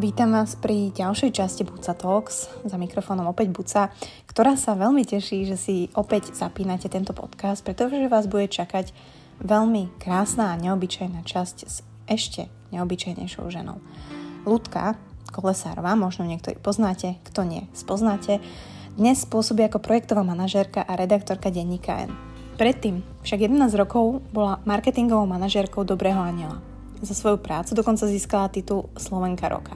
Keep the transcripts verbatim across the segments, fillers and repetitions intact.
Vítam vás pri ďalšej časti Buca Talks, za mikrofónom opäť Buca, ktorá sa veľmi teší, že si opäť zapínate tento podcast, pretože vás bude čakať veľmi krásna a neobyčajná časť s ešte neobyčajnejšou ženou. Ľudka Kolesárová, možno niektorí poznáte, kto nie, spoznáte, dnes pôsobí ako projektová manažérka a redaktorka Denníka N. Predtým však jedenásť rokov bola marketingovou manažérkou Dobrého anjela. Za svoju prácu dokonca získala titul Slovenka roka.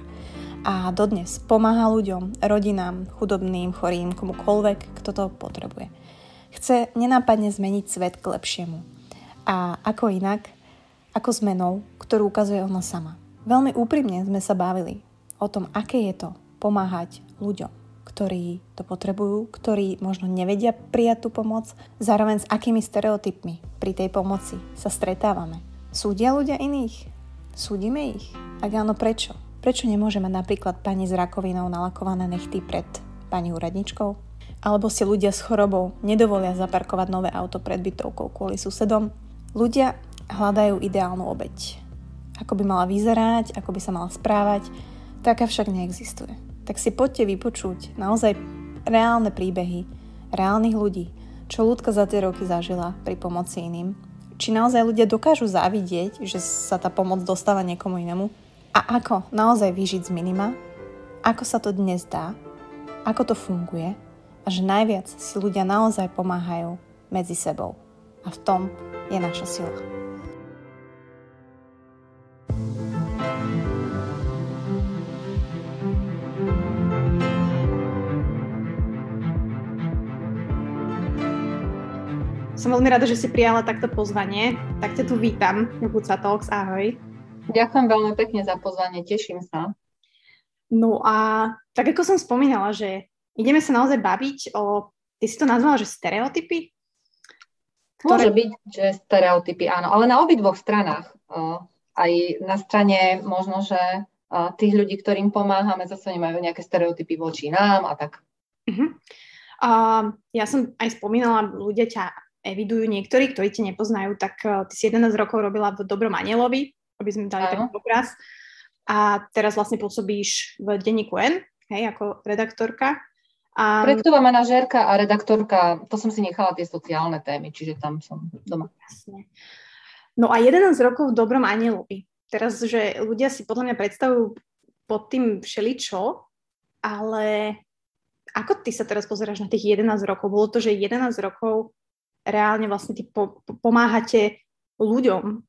A dodnes pomáha ľuďom, rodinám, chudobným, chorým, komukoľvek, kto to potrebuje. Chce nenápadne zmeniť svet k lepšiemu. A ako inak, ako zmenou, ktorú ukazuje ona sama. Veľmi úprimne sme sa bavili o tom, aké je to pomáhať ľuďom, ktorí to potrebujú, ktorí možno nevedia prijať tú pomoc, zároveň s akými stereotypmi pri tej pomoci sa stretávame. Súdia ľudia iných? Súdime ich? Ak áno, prečo? Prečo nemôže mať napríklad pani s rakovinou nalakované nechty pred pani úradničkou? Alebo si ľudia s chorobou nedovolia zaparkovať nové auto pred bytovkou kvôli susedom? Ľudia hľadajú ideálnu obeť. Ako by mala vyzerať, ako by sa mala správať, taká však neexistuje. Tak si poďte vypočuť naozaj reálne príbehy, reálnych ľudí, čo ľudka za tie roky zažila pri pomoci iným. Či naozaj ľudia dokážu závidieť, že sa tá pomoc dostáva niekomu inému? A ako naozaj vyžiť z minima? Ako sa to dnes dá? Ako to funguje? A že najviac si ľudia naozaj pomáhajú medzi sebou. A v tom je naša sila. Som veľmi rada, že si prijala takto pozvanie. Tak ťa tu vítam na Buca Talks. Ahoj. Ďakujem veľmi pekne za pozvanie, teším sa. No a tak ako som spomínala, že ideme sa naozaj baviť o, ty si to nazvala, že stereotypy? Ktoré... Môže byť, že stereotypy, áno, ale na obidvoch stranách. Aj na strane možno, že tých ľudí, ktorým pomáhame, zase nemajú nejaké stereotypy voči nám a tak. Uh-huh. Uh, ja som aj spomínala, ľudia ťa evidujú niektorí, ktorí ťa nepoznajú, tak ty si jedenásť rokov robila v Dobrom anjelovi, aby sme dali Aj. Ten obraz. A teraz vlastne pôsobíš v Denníku N, hej, ako redaktorka. A... Projektová manažérka a redaktorka, to som si nechala tie sociálne témy, čiže tam som doma. Jasne. No a jedenásť rokov v Dobrom anjelovi. Teraz, že ľudia si podľa mňa predstavujú pod tým všeličo, ale ako ty sa teraz pozeráš na tých jedenásť rokov? Bolo to, že jedenásť rokov reálne vlastne ty po, pomáhate ľuďom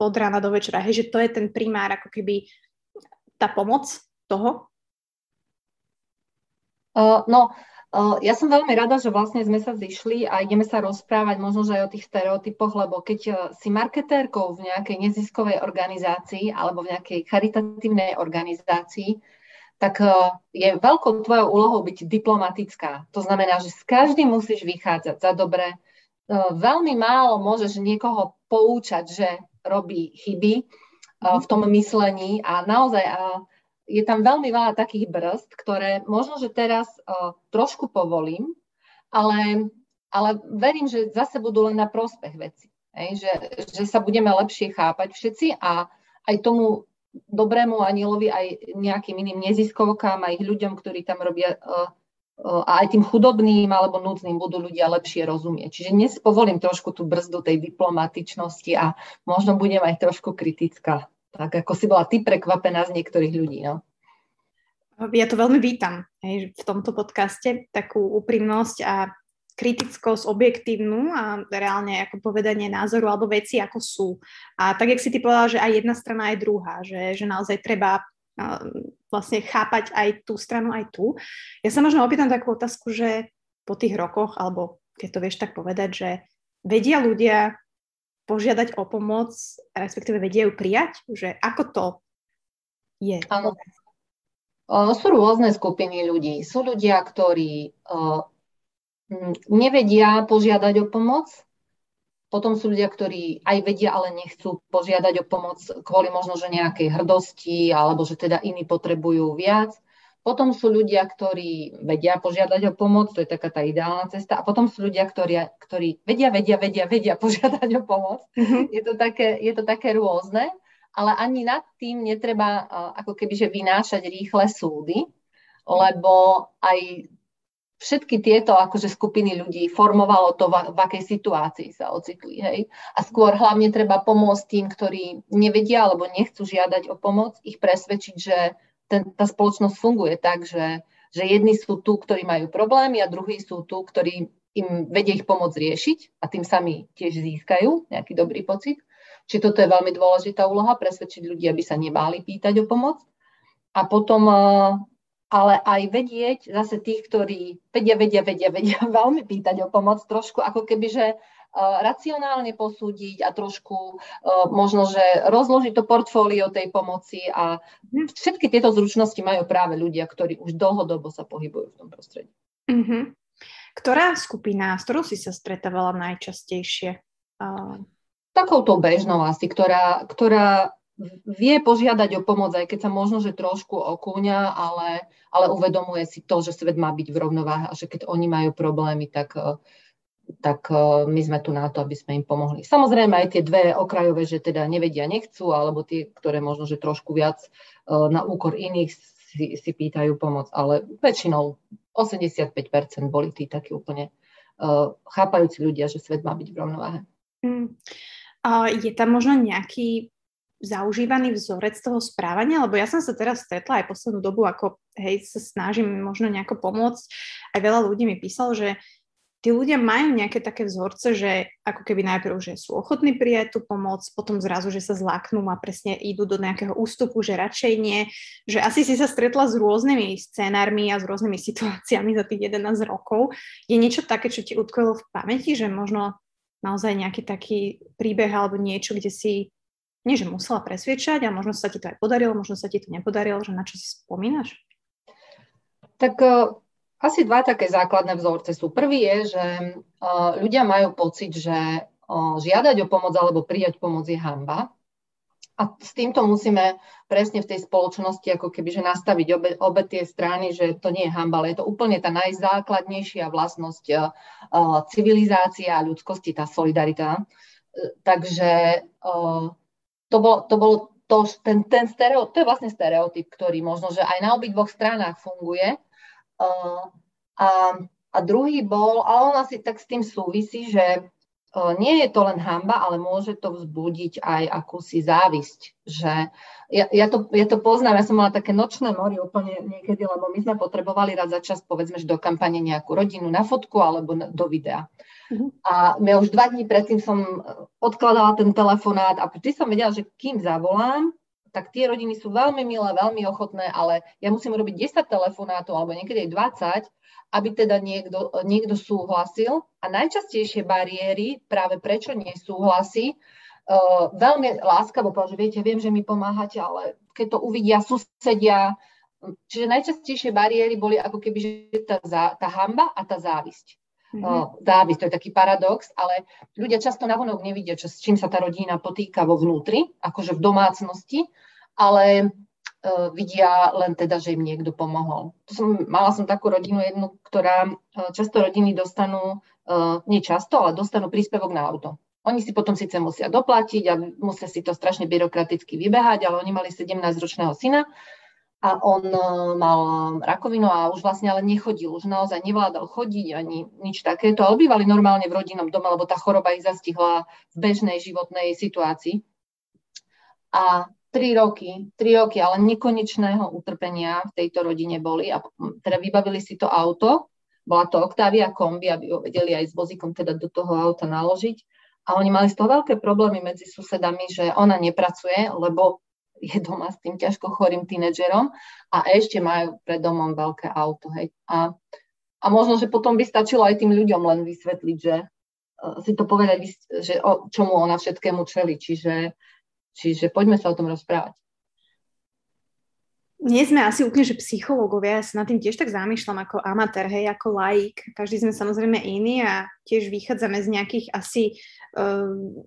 od rána do večera. Hej, že to je ten primár, ako keby tá pomoc toho? Uh, no, uh, ja som veľmi rada, že vlastne sme sa zišli a ideme sa rozprávať možno že aj o tých stereotypoch, lebo keď uh, si marketérkou v nejakej neziskovej organizácii alebo v nejakej charitatívnej organizácii, tak je veľkou tvojou úlohou byť diplomatická. To znamená, že s každým musíš vychádzať za dobre. Veľmi málo môžeš niekoho poučať, že robí chyby v tom myslení a naozaj je tam veľmi veľa takých brzd, ktoré možno, že teraz trošku povolím, ale, ale verím, že zase budú len na prospech veci. Že, že sa budeme lepšie chápať všetci a aj tomu Dobrému anjelovi aj nejakým iným neziskovkám, aj ľuďom, ktorí tam robia, a aj tým chudobným alebo núdznym budú ľudia lepšie rozumieť. Čiže dnes povolím trošku tú brzdu tej diplomatičnosti a možno budem aj trošku kritická. Tak ako si bola ty prekvapená z niektorých ľudí. No? Ja to veľmi vítam hej, v tomto podcaste, takú úprimnosť a kritickosť objektívnu a reálne ako povedanie názoru alebo veci, ako sú. A tak, jak si ty povedala, že aj jedna strana, aj druhá, že, že naozaj treba uh, vlastne chápať aj tú stranu, aj tú. Ja sa možno opýtam takú otázku, že po tých rokoch, alebo keď to vieš tak povedať, že vedia ľudia požiadať o pomoc, respektíve vedia ju prijať, že ako to je. Áno. Sú rôzne skupiny ľudí. Sú ľudia, ktorí uh, nevedia požiadať o pomoc. Potom sú ľudia, ktorí aj vedia, ale nechcú požiadať o pomoc kvôli možno, že nejakej hrdosti alebo že teda iní potrebujú viac. Potom sú ľudia, ktorí vedia požiadať o pomoc, to je taká tá ideálna cesta. A potom sú ľudia, ktorí, ktorí vedia, vedia, vedia, vedia požiadať o pomoc. Je to také, je to také rôzne, ale ani nad tým netreba ako kebyže vynášať rýchle súdy, lebo aj všetky tieto akože skupiny ľudí formovalo to, v, v akej situácii sa ocitli. Hej? A skôr hlavne treba pomôcť tým, ktorí nevedia alebo nechcú žiadať o pomoc, ich presvedčiť, že ten, tá spoločnosť funguje tak, že, že jedni sú tu, ktorí majú problémy a druhí sú tu, ktorí im vedia ich pomôcť riešiť a tým sami tiež získajú nejaký dobrý pocit. Čiže toto je veľmi dôležitá úloha, presvedčiť ľudí, aby sa nebáli pýtať o pomoc. A potom, ale aj vedieť zase tých, ktorí vedia, vedia, vedia, vedia veľmi pýtať o pomoc, trošku ako keby, že racionálne posúdiť a trošku možno, že rozložiť to portfólio tej pomoci a všetky tieto zručnosti majú práve ľudia, ktorí už dlhodobo sa pohybujú v tom prostredí. Uh-huh. Ktorá skupina, s ktorou si sa stretávala najčastejšie? Uh... Takouto bežnou asi, ktorá, ktorá vie požiadať o pomoc, aj keď sa možno, že trošku okúňa, ale, ale uvedomuje si to, že svet má byť v rovnováhe a že keď oni majú problémy, tak... tak my sme tu na to, aby sme im pomohli. Samozrejme aj tie dve okrajové, že teda nevedia, nechcú, alebo tie, ktoré možno, že trošku viac na úkor iných si, si pýtajú pomoc, ale väčšinou osemdesiatpäť percent boli tí takí úplne uh, chápajúci ľudia, že svet má byť v rovnováhe. Mm. Je tam možno nejaký zaužívaný vzorec toho správania, lebo ja som sa teraz stretla aj poslednú dobu, ako hej, sa snažím možno nejako pomôcť. Aj veľa ľudí mi písalo, že tí ľudia majú nejaké také vzorce, že ako keby najprv, že sú ochotní prijať tú pomoc, potom zrazu, že sa zláknú a presne idú do nejakého ústupu, že radšej nie. Že asi si sa stretla s rôznymi scénármi a s rôznymi situáciami za tých jedenásť rokov. Je niečo také, čo ti utkvelo v pamäti, že možno naozaj nejaký taký príbeh alebo niečo, kde si, nie že musela presviečať a možno sa ti to aj podarilo, možno sa ti to nepodarilo, že na čo si spomínaš? Tak... Uh... Asi dva také základné vzorce sú. Prvý je, že uh, ľudia majú pocit, že uh, žiadať o pomoc alebo prijať pomoc je hanba. A s týmto musíme presne v tej spoločnosti ako kebyže nastaviť obe, obe tie strany, že to nie je hanba, ale je to úplne tá najzákladnejšia vlastnosť uh, civilizácie a ľudskosti, tá solidarita. Uh, takže uh, to bolo... To bolo to, ten, ten stereo, to je vlastne stereotyp, ktorý možno, že aj na obidvoch stranách funguje. Uh, a, a druhý bol, ale on asi tak s tým súvisí, že uh, nie je to len hanba, ale môže to vzbudiť aj akúsi závisť. Že ja, ja, to, ja to poznám, ja som mala také nočné mori úplne niekedy, lebo my sme potrebovali raz za čas, povedzme, že do kampane nejakú rodinu na fotku alebo na, do videa. Uh-huh. A ja už dva dní predtým som odkladala ten telefonát a vždy som vedela, že kým zavolám, tak tie rodiny sú veľmi milé, veľmi ochotné, ale ja musím robiť desať telefonátov alebo niekedy aj dvadsať, aby teda niekto, niekto súhlasil. A najčastejšie bariéry, práve prečo nesúhlasí, uh, veľmi láskavo povedal, že viete, viem, že mi pomáhate, ale keď to uvidia susedia. Čiže najčastejšie bariéry boli ako keby tá, tá hanba a tá závisť. Mm-hmm. Závisť, to je taký paradox, ale ľudia často navonok nevidia, čo, s čím sa tá rodina potýka vo vnútri, akože v domácnosti, ale e, vidia len teda, že im niekto pomohol. To som, mala som takú rodinu jednu, ktorá e, často rodiny dostanú, e, nie často, ale dostanú príspevok na auto. Oni si potom síce musia doplatiť a musia si to strašne byrokraticky vybehať, ale oni mali sedemnásťročného syna, a on mal rakovinu a už vlastne ale nechodil, už naozaj nevládal chodiť ani nič takéto, ale bývali normálne v rodinnom dome, lebo tá choroba ich zastihla v bežnej životnej situácii. A tri roky, tri roky, ale nekonečného utrpenia v tejto rodine boli a teda vybavili si to auto, bola to Octavia kombi, aby ho vedeli aj s vozíkom teda do toho auta naložiť a oni mali z toho veľké problémy medzi susedami, že ona nepracuje, lebo je doma s tým ťažko chorým tínedžerom a ešte majú pred domom veľké auto. Hej. A, a možno, že potom by stačilo aj tým ľuďom len vysvetliť, že si to povedať, že o čomu ona všetkému čelí. Čiže, čiže poďme sa o tom rozprávať. Nie sme asi úplne, že psychológovia, ja sa nad tým tiež tak zamýšľam ako amatér, hej, ako laik. Každý sme samozrejme iný a tiež vychádzame z nejakých asi... Um,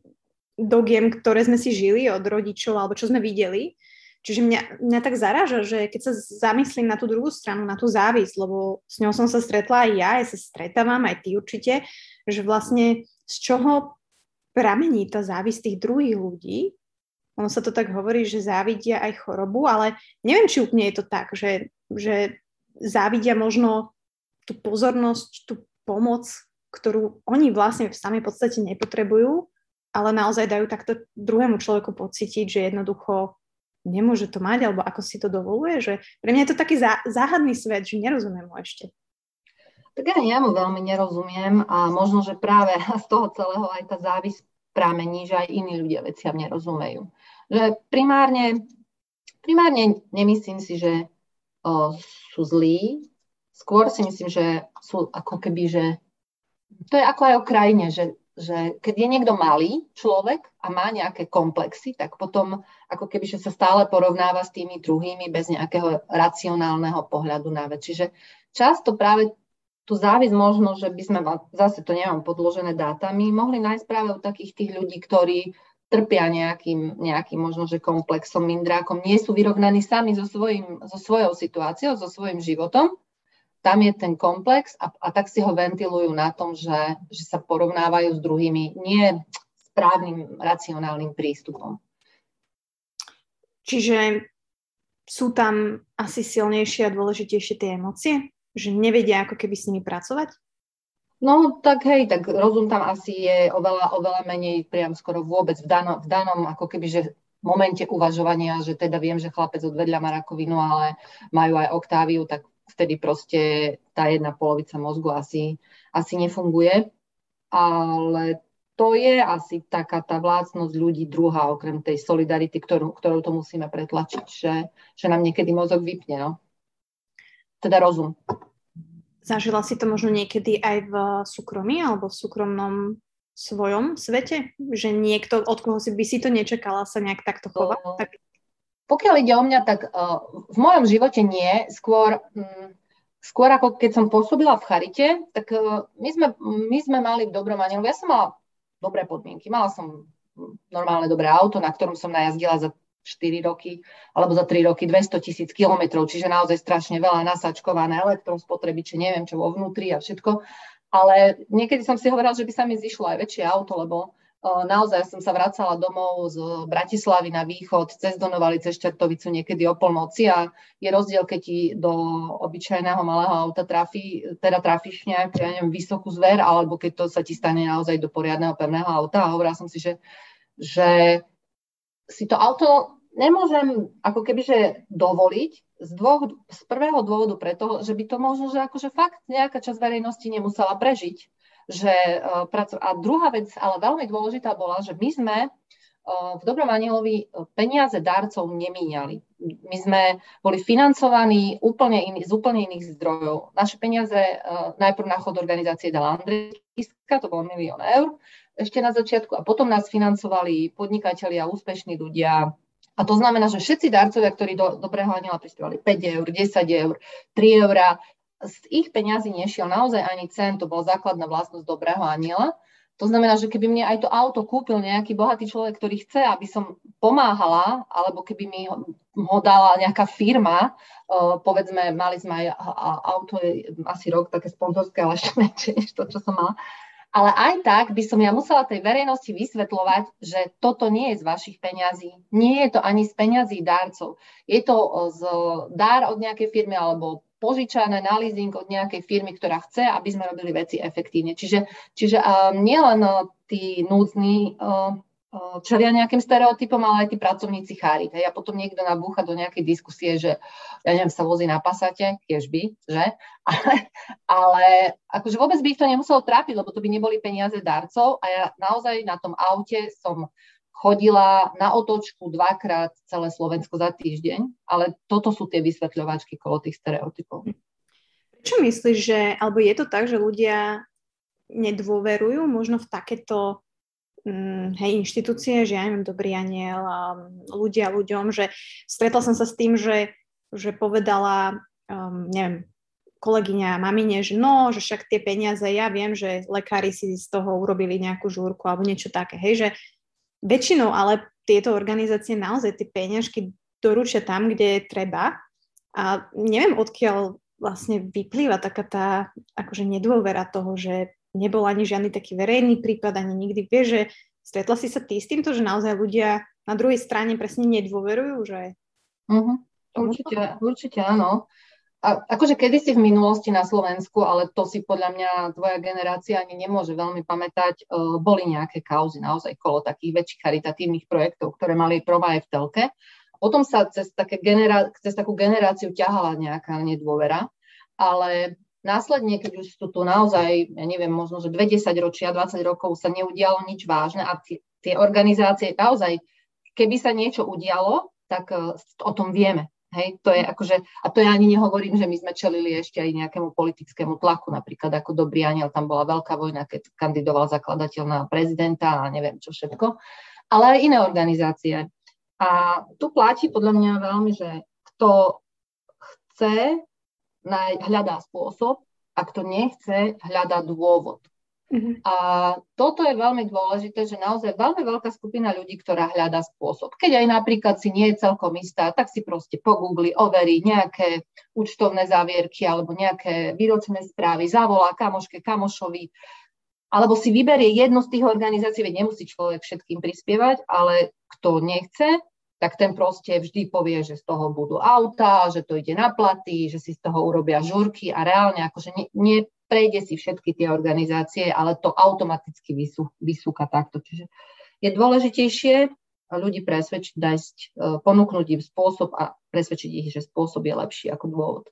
dogiem, ktoré sme si žili od rodičov alebo čo sme videli. Čiže mňa, mňa tak zaráža, že keď sa zamyslím na tú druhú stranu, na tú závisť, lebo s ňou som sa stretla aj ja, ja sa stretávam, aj ty určite, že vlastne z čoho pramení tá závisť tých druhých ľudí. Ono sa to tak hovorí, že závidia aj chorobu, ale neviem, či úplne je to tak, že, že závidia možno tú pozornosť, tú pomoc, ktorú oni vlastne v samej podstate nepotrebujú, ale naozaj dajú takto druhému človeku pocítiť, že jednoducho nemôže to mať, alebo ako si to dovoluje, že pre mňa je to taký zá, záhadný svet, že nerozumiem mu ešte. Tak aj ja mu veľmi nerozumiem a možno, že práve z toho celého aj tá závisť pramení, že aj iní ľudia veciam nerozumejú. Že primárne, primárne nemyslím si, že o, sú zlí, skôr si myslím, že sú ako keby, že to je ako aj o krajine, že že keď je niekto malý človek a má nejaké komplexy, tak potom ako keby že sa stále porovnáva s tými druhými bez nejakého racionálneho pohľadu na vec. Čiže často práve tú závisť možno, že by sme, zase to nemám podložené dátami, mohli nájsť práve u takých tých ľudí, ktorí trpia nejakým, nejakým možno, že komplexom, mindrákom, nie sú vyrovnaní sami so, svojim, so svojou situáciou, so svojím životom. Tam je ten komplex a, a tak si ho ventilujú na tom, že, že sa porovnávajú s druhými nie správnym, racionálnym prístupom. Čiže sú tam asi silnejšie a dôležitejšie tie emócie? Že nevedia ako keby s nimi pracovať? No tak hej, tak rozum tam asi je oveľa, oveľa menej priam skoro vôbec v danom, v danom ako keby, že momente uvažovania, že teda viem, že chlapec odvedľa má rakovinu, ale majú aj oktáviu, tak vtedy proste tá jedna polovica mozgu asi, asi nefunguje. Ale to je asi taká tá vlácnosť ľudí druhá, okrem tej solidarity, ktorú, ktorou to musíme pretlačiť, že, že nám niekedy mozog vypne, no. Teda rozum. Zažila si to možno niekedy aj v súkromí alebo v súkromnom svojom svete? Že niekto, od koho si by si to nečakala, sa nejak takto chovať? To... Tak... Pokiaľ ide o mňa, tak uh, v mojom živote nie. Skôr, um, skôr ako keď som pôsobila v charite, tak uh, my, sme, my sme mali v Dobrom anjelu. Ja som mala dobré podmienky. Mala som normálne dobré auto, na ktorom som najazdila za štyri roky, alebo za tri roky dvestotisíc kilometrov, čiže naozaj strašne veľa, nasačkované elektrospotrebiče, neviem čo vo vnútri a všetko. Ale niekedy som si hovorila, že by sa mi zišlo aj väčšie auto, lebo naozaj som sa vracala domov z Bratislavy na východ, cez Donovaly, cez Čertovicu niekedy o polnoci a je rozdiel, keď ti do obyčajného malého auta trafí, teda trafíš nejakú, ja neviem, vysokú zver, alebo keď to sa ti stane naozaj do poriadneho pevného auta. A hovorila som si, že, že si to auto nemôžem ako kebyže dovoliť z, dvoch, z prvého dôvodu preto, že by to možno, že akože fakt nejaká časť verejnosti nemusela prežiť. Že, a druhá vec, ale veľmi dôležitá bola, že my sme v Dobrom anjelovi peniaze darcov nemíňali. My sme boli financovaní úplne iný, z úplne iných zdrojov. Naše peniaze najprv na chod organizácie dal Andrej Kiska, to bolo milión eur ešte na začiatku, a potom nás financovali podnikatelia, úspešní ľudia. A to znamená, že všetci darcovia, ktorí do Dobrého anjela prispievali päť eur, desať eur, tri eurá, z ich peňazí nešiel naozaj ani cent, to bola základná vlastnosť Dobrého anjela. To znamená, že keby mne aj to auto kúpil nejaký bohatý človek, ktorý chce, aby som pomáhala, alebo keby mi ho, ho dala nejaká firma, uh, povedzme, mali sme aj a, a, auto asi rok, také sponzorské, ale ešte nečo, to, čo som mala. Ale aj tak by som ja musela tej verejnosti vysvetľovať, že toto nie je z vašich peňazí. Nie je to ani z peňazí dárcov. Je to z dar od nejakej firmy alebo požičané na leasing od nejakej firmy, ktorá chce, aby sme robili veci efektívne. Čiže, čiže um, nielen uh, tí núdzni uh, uh, čelia nejakým stereotypom, ale aj tí pracovníci charity. A potom niekto nabúcha do nejakej diskusie, že ja neviem, sa vozí na Passate, tiež by, že? Ale, ale akože vôbec by ich to nemuselo trápiť, lebo to by neboli peniaze darcov a ja naozaj na tom aute som chodila na otočku dvakrát celé Slovensko za týždeň, ale toto sú tie vysvetľovačky kolo tých stereotypov. Prečo myslíš, že, alebo je to tak, že ľudia nedôverujú možno v takéto hm, hej, inštitúcie, že ja neviem, Dobrý anjel, ľudia ľuďom, že stretla som sa s tým, že, že povedala, um, neviem, kolegyňa mamine, že no, že však tie peniaze, ja viem, že lekári si z toho urobili nejakú žúrku alebo niečo také, hej, že väčšinou ale tieto organizácie naozaj tie peniažky doručia tam, kde je treba. A neviem, odkiaľ vlastne vyplýva taká tá akože nedôvera toho, že nebol ani žiadny taký verejný prípad, ani nikdy. Vieš, že stretla si sa ty s týmto, že naozaj ľudia na druhej strane presne nedôverujú, že... Uh-huh. Určite, určite áno. A akože kedysi v minulosti na Slovensku, ale to si podľa mňa tvoja generácia ani nemôže veľmi pamätať, boli nejaké kauzy naozaj kolo takých väčších charitatívnych projektov, ktoré mali prvá aj v telke. Potom sa cez, také generá- cez takú generáciu ťahala nejaká nedôvera, ale následne, keď už sú tu naozaj, ja neviem, možno, že dvadsať ročia, dvadsať rokov sa neudialo nič vážne a tie, tie organizácie naozaj, keby sa niečo udialo, tak o tom vieme. Hej, to je akože, a to ja ani nehovorím, že my sme čelili ešte aj nejakému politickému tlaku, napríklad ako Dobrý anjel, tam bola veľká vojna, keď kandidoval zakladateľ na prezidenta a neviem čo všetko, ale aj iné organizácie. A tu platí podľa mňa veľmi, že kto chce, hľadá spôsob a kto nechce, hľadá dôvod. Uh-huh. A toto je veľmi dôležité, že naozaj veľmi veľká skupina ľudí, ktorá hľadá spôsob. Keď aj napríklad si nie je celkom istá, tak si proste pogoogli, overí nejaké účtovné závierky alebo nejaké výročné správy, zavolá kamoške, kamošovi, alebo si vyberie jednu z tých organizácií, veď nemusí človek všetkým prispievať, ale kto nechce, tak ten proste vždy povie, že z toho budú autá, že to ide na platy, že si z toho urobia žurky a reálne akože ne, ne prejde si všetky tie organizácie, ale to automaticky vysú, vysúka takto. Čiže je dôležitejšie ľudí presvedčiť, dať, ponúknuť im spôsob a presvedčiť ich, že spôsob je lepší ako dôvod.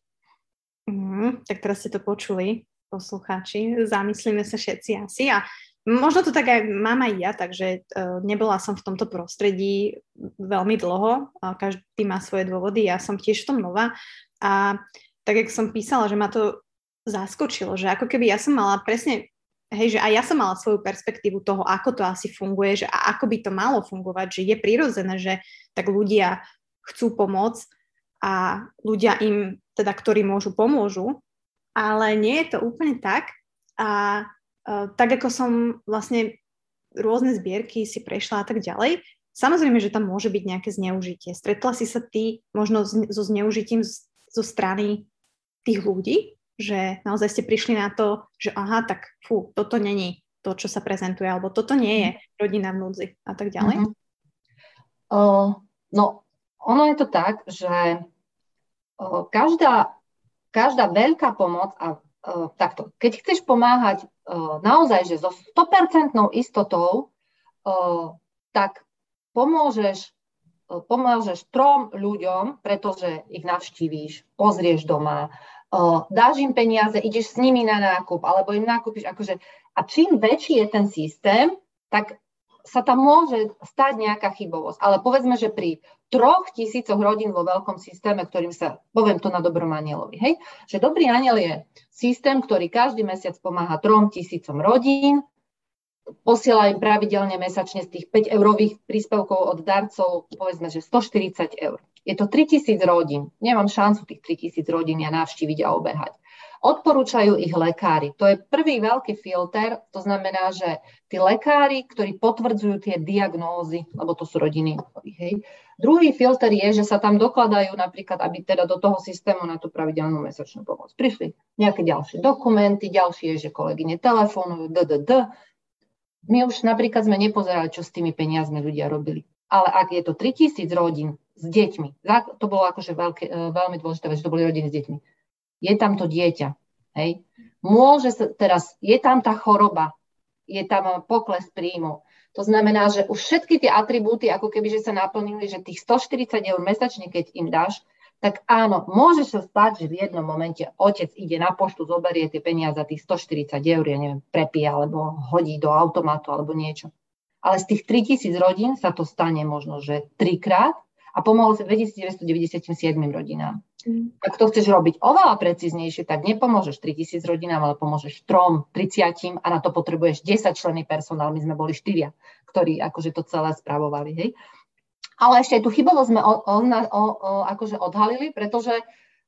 Mm, tak teraz ste to počuli, poslucháči. Zamyslíme sa všetci asi. A možno to tak aj mám aj ja, takže nebola som v tomto prostredí veľmi dlho. Každý má svoje dôvody, ja som tiež v tom nová. A tak, jak som písala, že ma to zaskočilo, že ako keby ja som mala presne, hej, že aj ja som mala svoju perspektívu toho, ako to asi funguje, že a ako by to malo fungovať, že je prirodzené, že tak ľudia chcú pomôcť a ľudia im, teda ktorí môžu, pomôžu, ale nie je to úplne tak a, a tak ako som vlastne rôzne zbierky si prešla a tak ďalej, samozrejme, že tam môže byť nejaké zneužitie. Stretla si sa ty možno z, so zneužitím z, zo strany tých ľudí, že naozaj ste prišli na to, že aha, tak fú, toto není to, čo sa prezentuje, alebo toto nie je rodina v núdzi a tak ďalej? Mm-hmm. Uh, no, ono je to tak, že uh, každá, každá veľká pomoc a uh, takto, keď chceš pomáhať uh, naozaj, že so sto percent istotou, uh, tak pomôžeš, uh, pomôžeš trom ľuďom, pretože ich navštívíš, pozrieš doma, dáš im peniaze, ideš s nimi na nákup, alebo im nákupíš, akože a čím väčší je ten systém, tak sa tam môže stať nejaká chybovosť. Ale povedzme, že pri troch tisícoch rodín vo veľkom systéme, ktorým sa, poviem to na Dobrom anjelovi, hej, že Dobrý anjel je systém, ktorý každý mesiac pomáha trom tisícom rodín, posiela im pravidelne mesačne z tých päť eurových príspevkov od darcov, povedzme, že stoštyridsať eur. Je to tritisíc rodín. Nemám šancu tých tritisíc rodín ja navštíviť a obehať. Odporúčajú ich lekári. To je prvý veľký filter, to znamená, že tí lekári, ktorí potvrdzujú tie diagnózy, lebo to sú rodiny. Hej. Druhý filter je, že sa tam dokladajú napríklad, aby teda do toho systému na tú pravidelnú mesačnú pomoc prišli nejaké ďalšie dokumenty, ďalšie je, že kolegyne telefonujú, ddd. My už napríklad sme nepozerali, čo s tými peniazmi ľudia robili. Ale ak je to tritisíc rodín s deťmi, to bolo akože veľké, veľmi dôležité, že to boli rodiny s deťmi, je tam to dieťa, hej? Môže sa teraz, je tam tá choroba, je tam pokles príjmu. To znamená, že už všetky tie atribúty, ako keby že sa naplnili, že tých stoštyridsať eur mesačne, keď im dáš, tak áno, môže sa stať, že v jednom momente otec ide na poštu, zoberie tie peniaze za tých stoštyridsať eur, ja neviem, prepíja, alebo hodí do automatu, alebo niečo. Ale z tých tritisíc rodín sa to stane možno, že trikrát a pomohlo sa dvetisícdeväťstodeväťdesiatsedem rodinám. Mm. Ak to chceš robiť oveľa precíznejšie, tak nepomôžeš tritisíc rodinám, ale pomôžeš trom, tridsiatim a na to potrebuješ desaťčlenný personál. My sme boli štyria, ktorí akože to celé spravovali, hej. Ale ešte aj tú chybovosť sme o, o, o, o, akože odhalili, pretože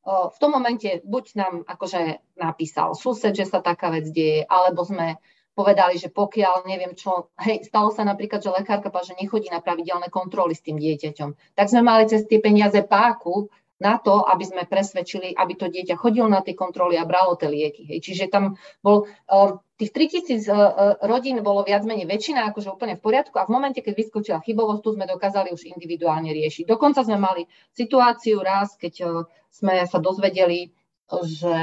o, v tom momente buď nám akože napísal sused, že sa taká vec deje, alebo sme povedali, že pokiaľ neviem čo, hej, stalo sa napríklad, že lekárka povedala, že nechodí na pravidelné kontroly s tým dieťaťom. Tak sme mali cez tie peniaze páku na to, aby sme presvedčili, aby to dieťa chodilo na tie kontroly a bralo tie lieky. Hej. Čiže tam bol, tých tritisíc rodín bolo viac menej väčšina, akože úplne v poriadku, a v momente, keď vyskočila chybovosť, tu sme dokázali už individuálne riešiť. Dokonca sme mali situáciu raz, keď sme sa dozvedeli, že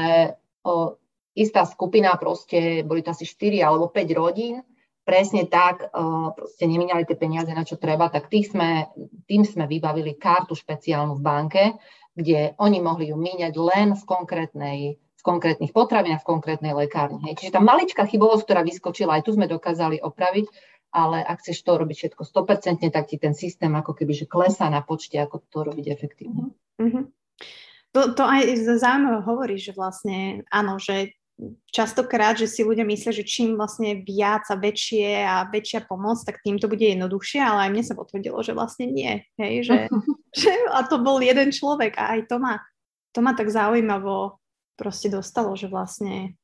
istá skupina, proste boli to asi štyri alebo päť rodín, presne tak, proste nemínali tie peniaze na čo treba, tak tých sme, tým sme vybavili kartu špeciálnu v banke, kde oni mohli ju míňať len v, v konkrétnych potravinách, v konkrétnej lekárni. Hej. Čiže tá maličká chybovosť, ktorá vyskočila, aj tu sme dokázali opraviť, ale ak chceš to robiť všetko sto percent, tak ti ten systém ako kebyže klesá na počte, ako to robiť efektívne. Mm-hmm. To, to aj zaujímavé hovorí, že vlastne áno, že častokrát, že si ľudia myslia, že čím vlastne viac a väčšie a väčšia pomoc, tak tým to bude jednoduchšie, ale aj mne sa potvrdilo, že vlastne nie. Hej, že, že, a to bol jeden človek a aj to ma, to ma tak zaujímavo proste dostalo, že vlastne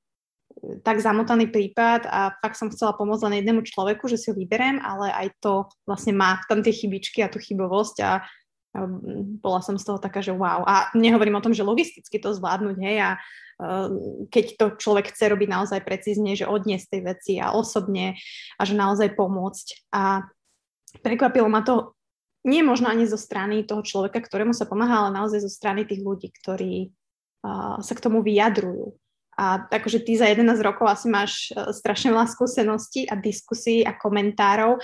tak zamotaný prípad a fakt som chcela pomôcť len jednému človeku, že si ho vyberiem, ale aj to vlastne má tam tie chybičky a tú chybovosť a, a bola som z toho taká, že wow. A nehovorím o tom, že logisticky to zvládnuť, hej, a keď to človek chce robiť naozaj precízne, že odniesť tej veci a osobne a že naozaj pomôcť. A prekvapilo ma to nie možno ani zo strany toho človeka, ktorému sa pomáha, ale naozaj zo strany tých ľudí, ktorí uh, sa k tomu vyjadrujú. A akože ty za jedenásť rokov asi máš strašne veľa skúseností a diskusí a komentárov.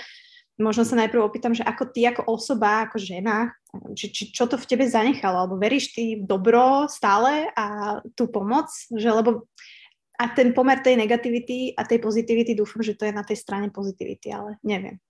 Možno sa najprv opýtam, že ako ty ako osoba, ako žena, či, či, čo to v tebe zanechalo, alebo veríš ty v dobro stále a tú pomoc, že lebo a ten pomer tej negativity a tej pozitivity, dúfam, že to je na tej strane pozitivity, ale neviem.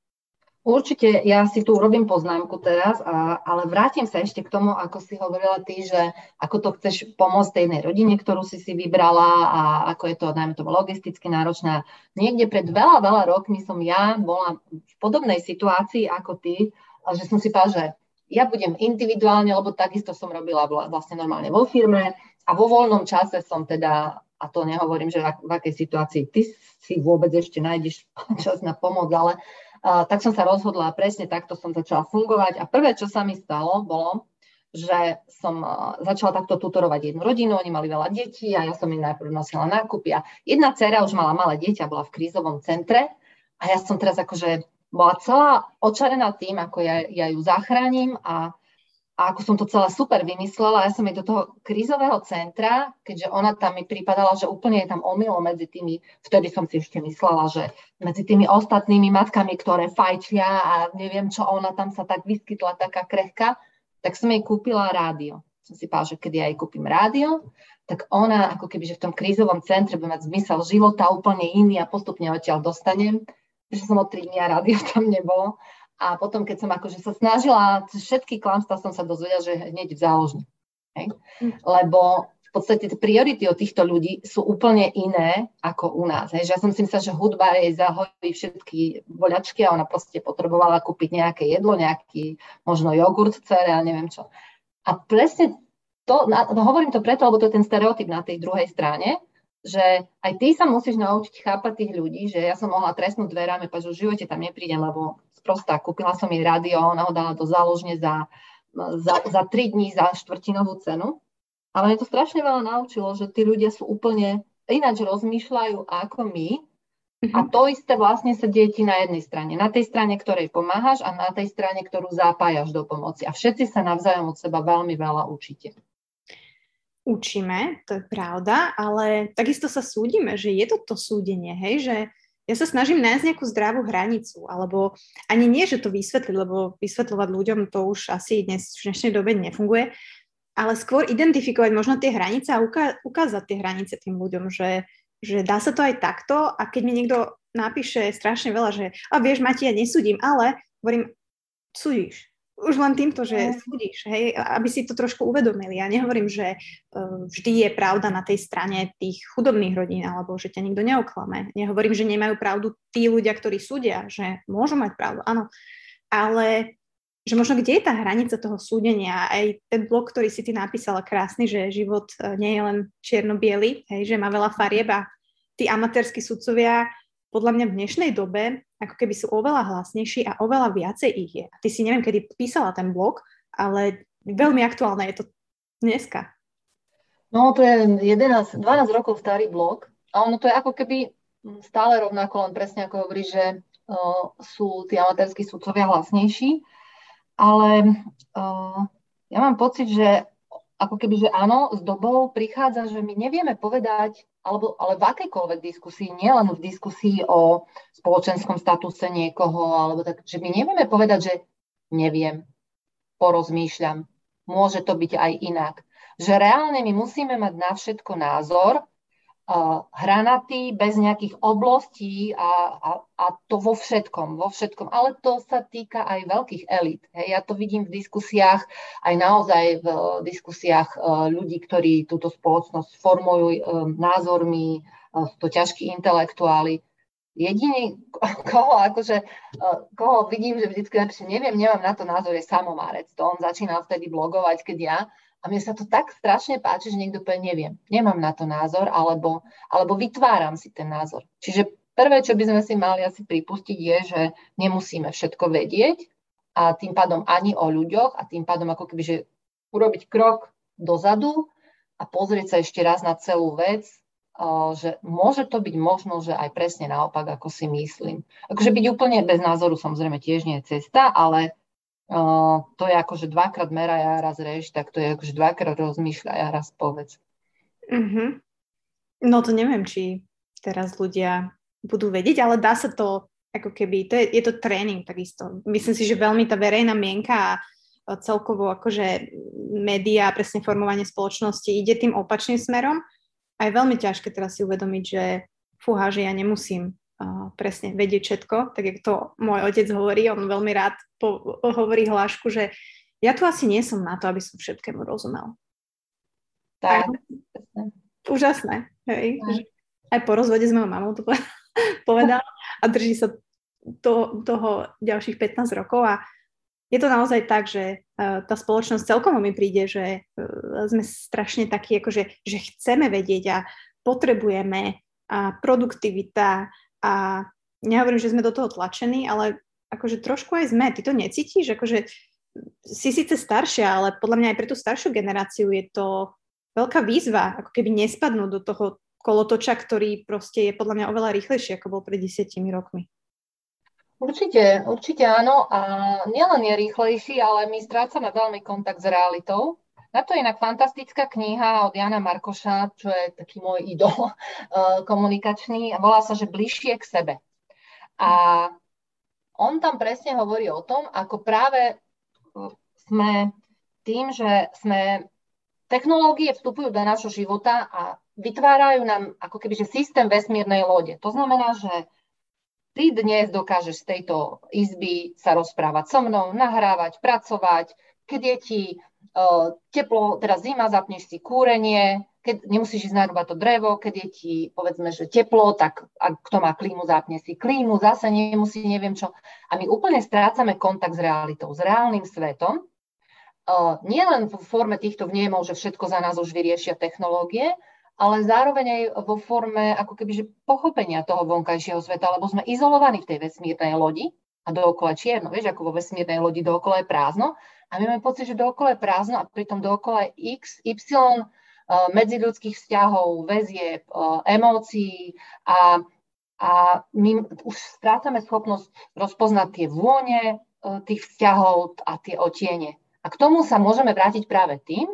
Určite, ja si tu urobím poznámku teraz, a, ale vrátim sa ešte k tomu, ako si hovorila ty, že ako to chceš pomôcť tej jednej rodine, ktorú si si vybrala a ako je to, najmä tomu, logisticky náročná. Niekde pred veľa, veľa rokmi som ja bola v podobnej situácii ako ty, že som si povedala, že ja budem individuálne, lebo takisto som robila vlastne normálne vo firme a vo voľnom čase som teda, a to nehovorím, že v akej situácii ty si vôbec ešte nájdeš čas na pomoc, ale Uh, tak som sa rozhodla, presne takto som začala fungovať a prvé, čo sa mi stalo, bolo, že som uh, začala takto tutorovať jednu rodinu, oni mali veľa detí a ja som im najprv nosila nákupy a jedna dcera už mala malé dieťa, bola v krízovom centre a ja som teraz akože bola celá očarená tým, ako ja, ja ju zachránim a, a ako som to celá super vymyslela, ja som jej do toho krízového centra, keďže ona tam mi pripadala, že úplne je tam omyl medzi tými, vtedy som si ešte myslela, že medzi tými ostatnými matkami, ktoré fajčia a neviem čo, ona tam sa tak vyskytla, taká krehká, tak som jej kúpila rádio. Som si povedala, že keď ja jej kúpim rádio, tak ona ako keby, že v tom krízovom centre bude mať zmysel života úplne iný a postupne odtiaľ dostanem, že som o tri dni a rádio tam nebolo. A potom, keď som akože sa snažila, všetky klamstvá som sa dozvedela, že hneď v záložni. Hej? Lebo v podstate tie priority od týchto ľudí sú úplne iné ako u nás. Hej. Že ja som si myslela, že hudba jej zahojí všetky boľačky a ona proste potrebovala kúpiť nejaké jedlo, nejaký možno jogurt, cereál, neviem čo. A presne to, no hovorím to preto, lebo to je ten stereotyp na tej druhej strane, že aj ty sa musíš naučiť chápať tých ľudí, že ja som mohla trestnúť dverami, pretože v živote tam neprídem, lebo sprostá, kúpila som jej rádio, ona ho dala do záložne za, za, za tri dni za štvrtinovú cenu. Ale mňa to strašne veľa naučilo, že tí ľudia sú úplne ináč rozmýšľajú ako my. Mm-hmm. A to isté vlastne sa deje ti na jednej strane. Na tej strane, ktorej pomáhaš a na tej strane, ktorú zapájaš do pomoci. A všetci sa navzájom od seba veľmi veľa učíte. Učíme, to je pravda, ale takisto sa súdime, že je to to súdenie, hej, že ja sa snažím nájsť nejakú zdravú hranicu, alebo ani nie, že to vysvetliť, lebo vysvetľovať ľuďom to už asi dnes, v dnešnej dobe nefunguje, ale skôr identifikovať možno tie hranice a uká- ukázať tie hranice tým ľuďom, že, že dá sa to aj takto a keď mi niekto napíše strašne veľa, že a vieš, Mati, ja nesúdim, ale hovorím, súdiš. Už len týmto, že súdiš, hej, aby si to trošku uvedomili. Ja nehovorím, že uh, vždy je pravda na tej strane tých chudobných rodín, alebo že ťa nikto neoklame. Nehovorím, že nemajú pravdu tí ľudia, ktorí súdia, že môžu mať pravdu, áno, ale že možno kde je tá hranica toho súdenia, aj ten blog, ktorý si ty napísala krásny, že život nie je len čierno-biely, hej, že má veľa farieb a tí amatérsky sudcovia podľa mňa v dnešnej dobe ako keby sú oveľa hlasnejší a oveľa viacej ich je. A ty si neviem, kedy písala ten blog, ale veľmi aktuálne je to dneska. No to je jedenásť, dvanásť rokov starý blog a ono to je ako keby stále rovnako, len presne ako hovorí, že uh, sú tí amatérskí sudcovia hlasnejší, ale uh, ja mám pocit, že ako keby, že áno, s dobou prichádza, že my nevieme povedať, alebo, ale v akejkoľvek diskusii, nielen v diskusii o spoločenskom statuse niekoho, alebo tak, že my nevieme povedať, že neviem, porozmýšľam, môže to byť aj inak. Že reálne my musíme mať na všetko názor, uh, hranatý, bez nejakých oblostí a, a, a to vo všetkom, vo všetkom. Ale to sa týka aj veľkých elít. Hej. Ja to vidím v diskusiách, aj naozaj v uh, diskusiách uh, ľudí, ktorí túto spoločnosť formujú uh, názormi, uh, to ťažkí intelektuáli. Jediný, koho, akože, koho vidím, že vždycky napíšem, neviem, nemám na to názor, je Samomárec. To on začínal vtedy blogovať, keď ja. A mne sa to tak strašne páči, že niekto povie, neviem, nemám na to názor, alebo, alebo vytváram si ten názor. Čiže prvé, čo by sme si mali asi pripustiť, je, že nemusíme všetko vedieť a tým pádom ani o ľuďoch a tým pádom ako keby, že urobiť krok dozadu a pozrieť sa ešte raz na celú vec, že môže to byť možno, že aj presne naopak, ako si myslím. Akože byť úplne bez názoru samozrejme tiež nie je cesta, ale uh, to je akože dvakrát meraj a raz rieš, tak to je akože dvakrát rozmýšľaj a raz povedz. Mm-hmm. No to neviem, či teraz ľudia budú vedieť, ale dá sa to ako keby, to je, je to tréning takisto. Myslím si, že veľmi tá verejná mienka a celkovo akože médiá, presne formovanie spoločnosti ide tým opačným smerom. A je veľmi ťažké teraz si uvedomiť, že fúha, že ja nemusím uh, presne vedieť všetko, tak jak to môj otec hovorí, on veľmi rád po- hovorí hlášku, že ja tu asi nie som na to, aby som všetkému rozumel. Tak. Úžasné. Hej. Tak. Aj po rozvode s mojou mamou to povedal a drží sa to, toho ďalších pätnásť rokov a je to naozaj tak, že uh, tá spoločnosť celkovo mi príde, že uh, sme strašne takí, akože, že chceme vedieť a potrebujeme a produktivita a nehovorím, že sme do toho tlačení, ale akože trošku aj sme. Ty to necítiš? Akože si síce staršia, ale podľa mňa aj pre tú staršiu generáciu je to veľká výzva, ako keby nespadnú do toho kolotoča, ktorý proste je podľa mňa oveľa rýchlejší, ako bol pred desiatimi rokmi. Určite, určite áno a nielen je rýchlejší, ale my strácame veľmi kontakt s realitou. Na to je inak fantastická kniha od Jana Markoša, čo je taký môj idol komunikačný a volá sa, že Bližšie k sebe. A on tam presne hovorí o tom, ako práve sme tým, že sme technológie vstupujú do nášho života a vytvárajú nám ako keby že systém vesmírnej lode. To znamená, že ty dnes dokážeš z tejto izby sa rozprávať so mnou, nahrávať, pracovať, keď je ti uh, teplo, teraz zima, zapneš si kúrenie, keď nemusíš ísť narúbať to drevo, keď je ti, povedzme, že teplo, tak ak kto má klímu, zapne si klímu, zase nemusí, neviem čo. A my úplne strácame kontakt s realitou, s reálnym svetom. Uh, nie len v forme týchto vnímov, že všetko za nás už vyriešia technológie, ale zároveň aj vo forme ako keby, že pochopenia toho vonkajšieho sveta, lebo sme izolovaní v tej vesmírnej lodi a dookola čierno, vieš, ako vo vesmírnej lodi dookola je prázdno a my máme pocit, že dookola je prázdno a pritom dookola je x, y, medziľudských vzťahov, väzieb, emócií a, a my už strácame schopnosť rozpoznať tie vône tých vzťahov a tie otiene. A k tomu sa môžeme vrátiť práve tým,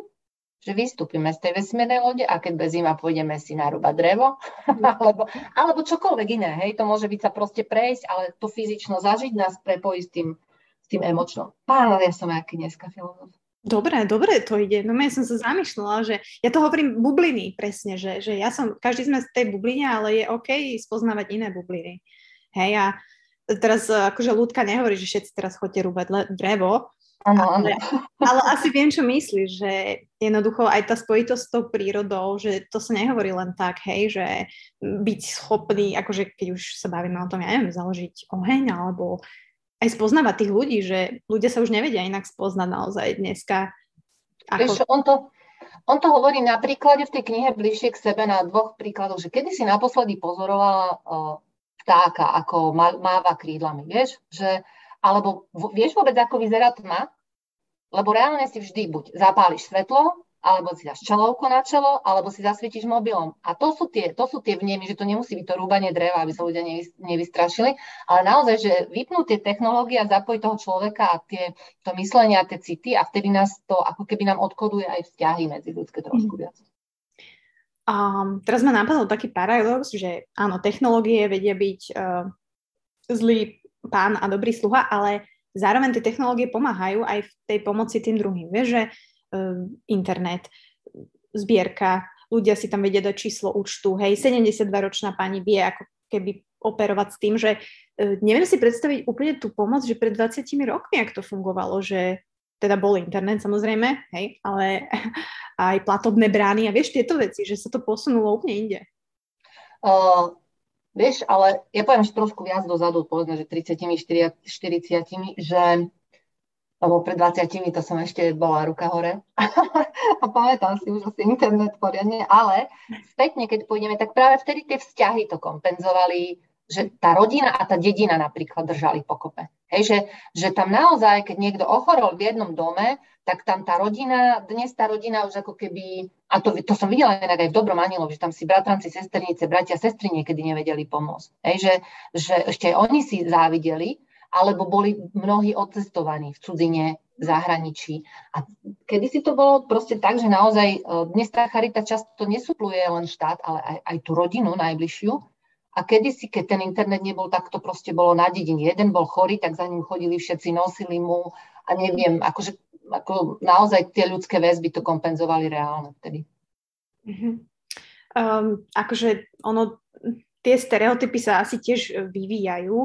že vystúpime z tej vesmírnej lode a keď bez zima pôjdeme si narúbať drevo alebo, alebo čokoľvek iné. Hej, to môže byť sa proste prejsť, ale to fyzično zažiť nás prepojí s tým, s tým emočnou. Pána, ja som aký dneska filozof. Dobre, dobre to ide. No ja som sa zamýšľala, že ja to hovorím bubliny presne, že, že ja som, každý sme z tej bubline, ale je OK spoznávať iné bubliny. Hej, a teraz akože Ľudka nehovorí, že všetci teraz chodte rúbať drevo, Ano, ano. Ale, ale asi viem, čo myslíš, že jednoducho aj tá spojitosť s tou prírodou, že to sa nehovorí len tak, hej, že byť schopný, akože keď už sa bavíme o tom, ja neviem, založiť oheň, alebo aj spoznávať tých ľudí, že ľudia sa už nevedia inak spoznať naozaj dneska. Ako... Víš, on, to, on to hovorí na príklade v tej knihe Bližšie k sebe na dvoch príkladoch, že kedy si naposledy pozorovala uh, v vtáka, ako máva krídlami, vieš? Že, alebo vieš vôbec, ako vyzerá tma? Lebo reálne si vždy buď zapáliš svetlo, alebo si dáš čelovku na čelo, alebo si zasvietiš mobilom. A to sú tie, to sú tie vnemy, že to nemusí byť to rúbanie dreva, aby sa ľudia nevystrašili, ale naozaj, že vypnú tie technológie a zapojí toho človeka a tie, to myslenie a tie city a vtedy nás to, ako keby nám odkoduje aj vzťahy medzi ľudské trošku viac. Um, teraz ma napadol taký paradox, že áno, technológie vedia byť uh, zlý pán a dobrý sluha, ale zároveň tie technológie pomáhajú aj v tej pomoci tým druhým. Vieš, že internet, zbierka, ľudia si tam vedia dať číslo účtu, hej, sedemdesiatdvaročná pani vie ako keby operovať s tým, že neviem si predstaviť úplne tú pomoc, že pred dvadsiatimi rokmi, ak to fungovalo, že teda bol internet samozrejme, hej, ale aj platobné brány a vieš tieto veci, že sa to posunulo úplne inde. Uh, vieš, ale ja poviem, že trošku viac dozadu, povedzme, že tridsiatimi, štyridsiatimi, že lebo pred dvadsiatimi to som ešte bola ruka hore a pamätám si už asi internet poriadne, ale spätne, keď pôjdeme, tak práve vtedy tie vzťahy to kompenzovali, že tá rodina a tá dedina napríklad držali pokope. Hej, že, že tam naozaj, keď niekto ochorol v jednom dome, tak tam tá rodina, dnes tá rodina už ako keby, a to, to som videla inak aj v Dobrom anjelovi, že tam si bratranci, sesternice, bratia, sestry niekedy nevedeli pomôcť. Hej, že, že ešte oni si závideli, alebo boli mnohí odcestovaní v cudzine, v zahraničí. A kedysi to bolo proste tak, že naozaj dnes tá charita často nesupluje len štát, ale aj, aj tú rodinu najbližšiu. A kedysi, keď ten internet nebol, tak to proste bolo na dedine. Jeden bol chorý, tak za ním chodili všetci, nosili mu a neviem, akože ako naozaj tie ľudské väzby to kompenzovali reálne vtedy. Mm-hmm. Um, akože ono, tie stereotypy sa asi tiež vyvíjajú.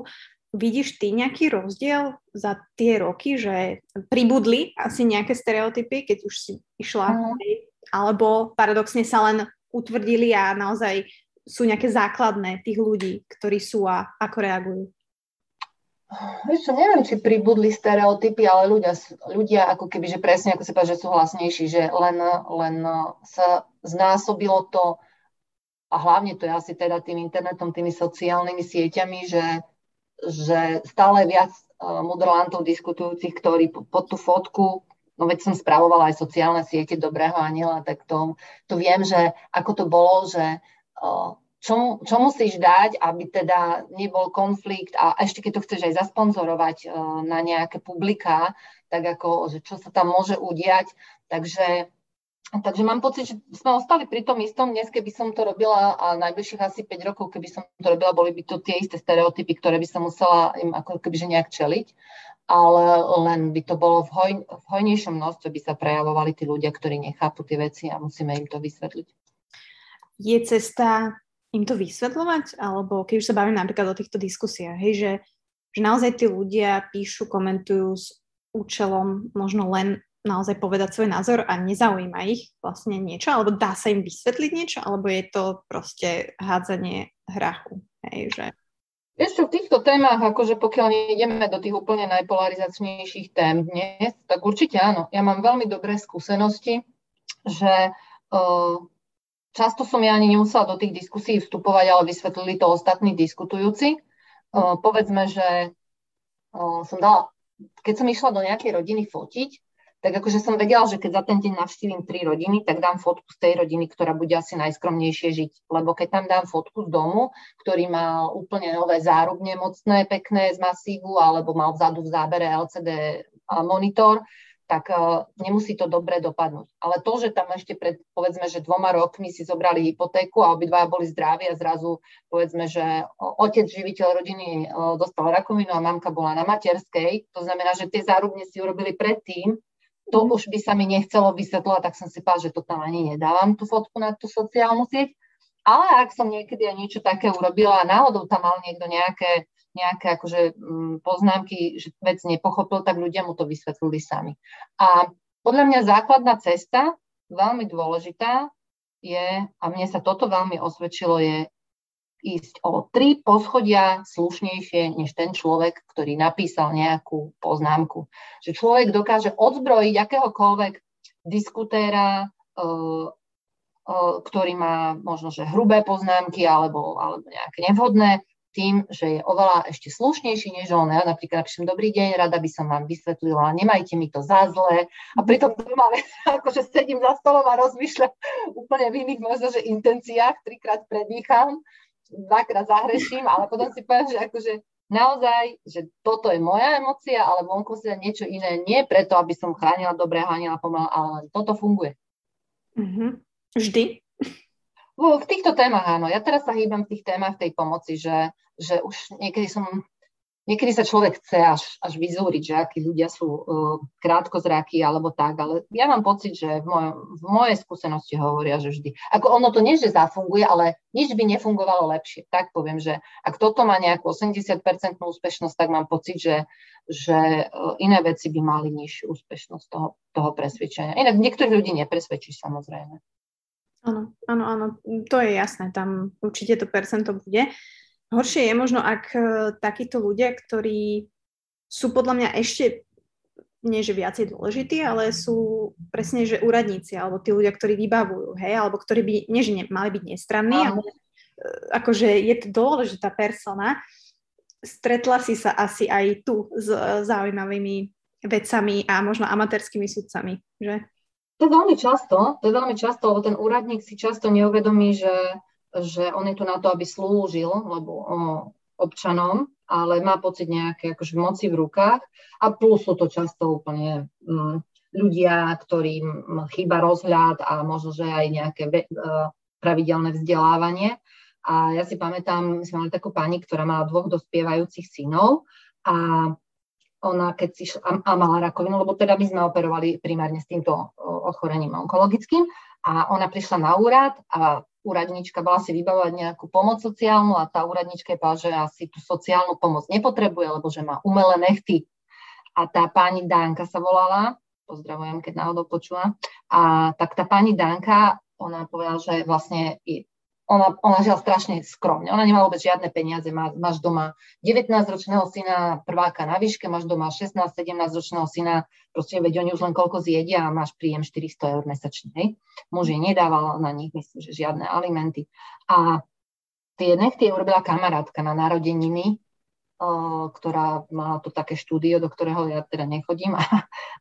Vidíš ty nejaký rozdiel za tie roky, že pribudli asi nejaké stereotypy, keď už si išla, uh-huh. alebo paradoxne sa len utvrdili a naozaj sú nejaké základné tých ľudí, ktorí sú a ako reagujú? Ešte neviem, či pribudli stereotypy, ale ľudia, ľudia ako keby, že presne ako si povedal, že sú hlasnejší, že len, len sa znásobilo to a hlavne to je asi teda tým internetom, tými sociálnymi sieťami, že že stále viac uh, mudrlantov diskutujúcich, ktorí pod po tú fotku, no veď som spravovala aj sociálne siete Dobrého anjela, tak to, to viem, že ako to bolo, že uh, čo, čo musíš dať, aby teda nebol konflikt a ešte keď to chceš aj zasponzorovať uh, na nejaké publiká, tak ako, že čo sa tam môže udiať, takže Takže mám pocit, že sme ostali pri tom istom. Dnes, keby som to robila a najbližších asi päť rokov, keby som to robila, boli by to tie isté stereotypy, ktoré by som musela im ako kebyže nejak čeliť, ale len by to bolo v, hoj, v hojnejšom množstve, by sa prejavovali tí ľudia, ktorí nechápu tie veci a musíme im to vysvetliť. Je cesta im to vysvetľovať? Alebo keď už sa bavím napríklad o týchto diskusiách, hej, že, že naozaj tí ľudia píšu, komentujú s účelom možno len naozaj povedať svoj názor a nezaujíma ich vlastne niečo, alebo dá sa im vysvetliť niečo, alebo je to proste hádzanie hrachu. Hej, že... Ešte v týchto témach, akože pokiaľ nejdeme do tých úplne najpolarizačnejších tém dnes, tak určite áno. Ja mám veľmi dobré skúsenosti, že uh, často som ja ani nemusela do tých diskusí vstupovať, ale vysvetlili to ostatní diskutujúci. Uh, povedzme, že uh, som dala, keď som išla do nejakej rodiny fotiť, tak akože som vedela, že keď za ten deň navštívim tri rodiny, tak dám fotku z tej rodiny, ktorá bude asi najskromnejšie žiť. Lebo keď tam dám fotku z domu, ktorý mal úplne nové zárubne, mocné, pekné z masívu, alebo mal vzadu v zábere el cé dé monitor, tak uh, nemusí to dobre dopadnúť. Ale to, že tam ešte pred, povedzme, že dvoma rokmi si zobrali hypotéku a obidvaja boli zdraví a zrazu, povedzme, že otec, živiteľ rodiny uh, dostal rakovinu a mamka bola na materskej, to znamená, že tie zárubne si urobili predtým. To už by sa mi nechcelo vysvetľovať, tak som si povedala, že to tam ani nedávam, tú fotku na tú sociálnu sieť. Ale ak som niekedy aj niečo také urobila a náhodou tam mal niekto nejaké, nejaké akože, m, poznámky, že vec nepochopil, tak ľudia mu to vysvetlili sami. A podľa mňa základná cesta, veľmi dôležitá je, a mne sa toto veľmi osvedčilo, je ísť o tri poschodia slušnejšie než ten človek, ktorý napísal nejakú poznámku. Že človek dokáže odzbrojiť akéhokoľvek diskutéra, ktorý má možno že hrubé poznámky alebo, alebo nejaké nevhodné, tým, že je oveľa ešte slušnejší, než on. Ja napríklad napíšem, dobrý deň, rada by som vám vysvetlila, nemajte mi to za zle. A pritom doma, akože sedím za stolom a rozmýšľam úplne v iných možno, že intenciách, trikrát predýcham, dvakrát zahreším, ale potom si poviem, že akože naozaj, že toto je moja emócia, ale vonku si niečo iné. Nie preto, aby som chránila dobre, hánila pomaly, ale toto funguje. Mm-hmm. Vždy? V týchto témach áno. Ja teraz sa hýbam v tých témach tej pomoci, že, že už niekedy som, niekedy sa človek chce až, až vyzúriť, že akí ľudia sú uh, krátkozrakí alebo tak, ale ja mám pocit, že v, moj, v mojej skúsenosti hovoria, že vždy. Ako ono to nie, že zafunguje, ale nič by nefungovalo lepšie. Tak poviem, že ak toto má nejakú osemdesiat percent úspešnosť, tak mám pocit, že, že iné veci by mali nižšiu úspešnosť toho, toho presvedčenia. Inak niektorých ľudí nepresvedčíš, samozrejme. Áno, áno, áno, to je jasné, tam určite to percento bude. Horšie je možno, ak takíto ľudia, ktorí sú podľa mňa ešte, nie že viacej dôležití, ale sú presne, že úradníci, alebo tí ľudia, ktorí vybavujú, hej, alebo ktorí by, nie že ne, mali byť nestranní, ale akože je to dôležitá persona. Stretla si sa asi aj tu s zaujímavými vecami a možno amatérskými sudcami, že? To je veľmi často, to je veľmi často, lebo ten úradník si často neuvedomí, že, že on je tu na to, aby slúžil, lebo o, občanom, ale má pocit nejaké akože moci v rukách a plus sú to často úplne m, ľudia, ktorým chýba rozhľad a možno, že aj nejaké ve, pravidelné vzdelávanie. A ja si pamätám, my sme mali takú pani, ktorá mala dvoch dospievajúcich synov a ona keď si šla, a mala rakovinu, lebo teda my sme operovali primárne s týmto ochorením onkologickým a ona prišla na úrad a úradnička bola si vybavovať nejakú pomoc sociálnu a tá úradnička je povedala, že asi tú sociálnu pomoc nepotrebuje, lebo že má umelé nechty. A tá pani Danka sa volala, pozdravujem, keď náhodou počula, a tak tá pani Danka, ona povedala, že vlastne je, Ona, ona žila strašne skromne. Ona nemala vôbec žiadne peniaze. Má, máš doma devätnásťročného syna prváka na výške, máš doma šestnásť sedemnásťročného syna, proste veď oni už len koľko zjedia a máš príjem štyristo eur mesačne. Hej. Muž jej nedával na nich, myslím, že žiadne alimenty. A tie nechty urobila kamarátka na narodeniny, ktorá mala to také štúdio, do ktorého ja teda nechodím,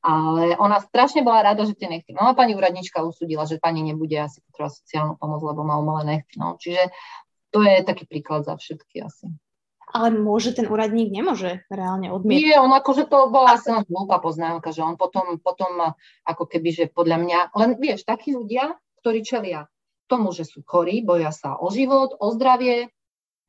ale ona strašne bola rada, že tie nechty. No a pani úradnička usúdila, že pani nebude asi potrebovať sociálnu pomoc, lebo má umelé nechty. No, čiže to je taký príklad za všetky asi. Ale môže ten úradník, nemôže reálne odmietnúť? Nie, on akože to bola asi len hlúpa poznámka, že on potom, potom ako keby, že podľa mňa, len vieš, takí ľudia, ktorí čelia tomu, že sú chorí, boja sa o život, o zdravie,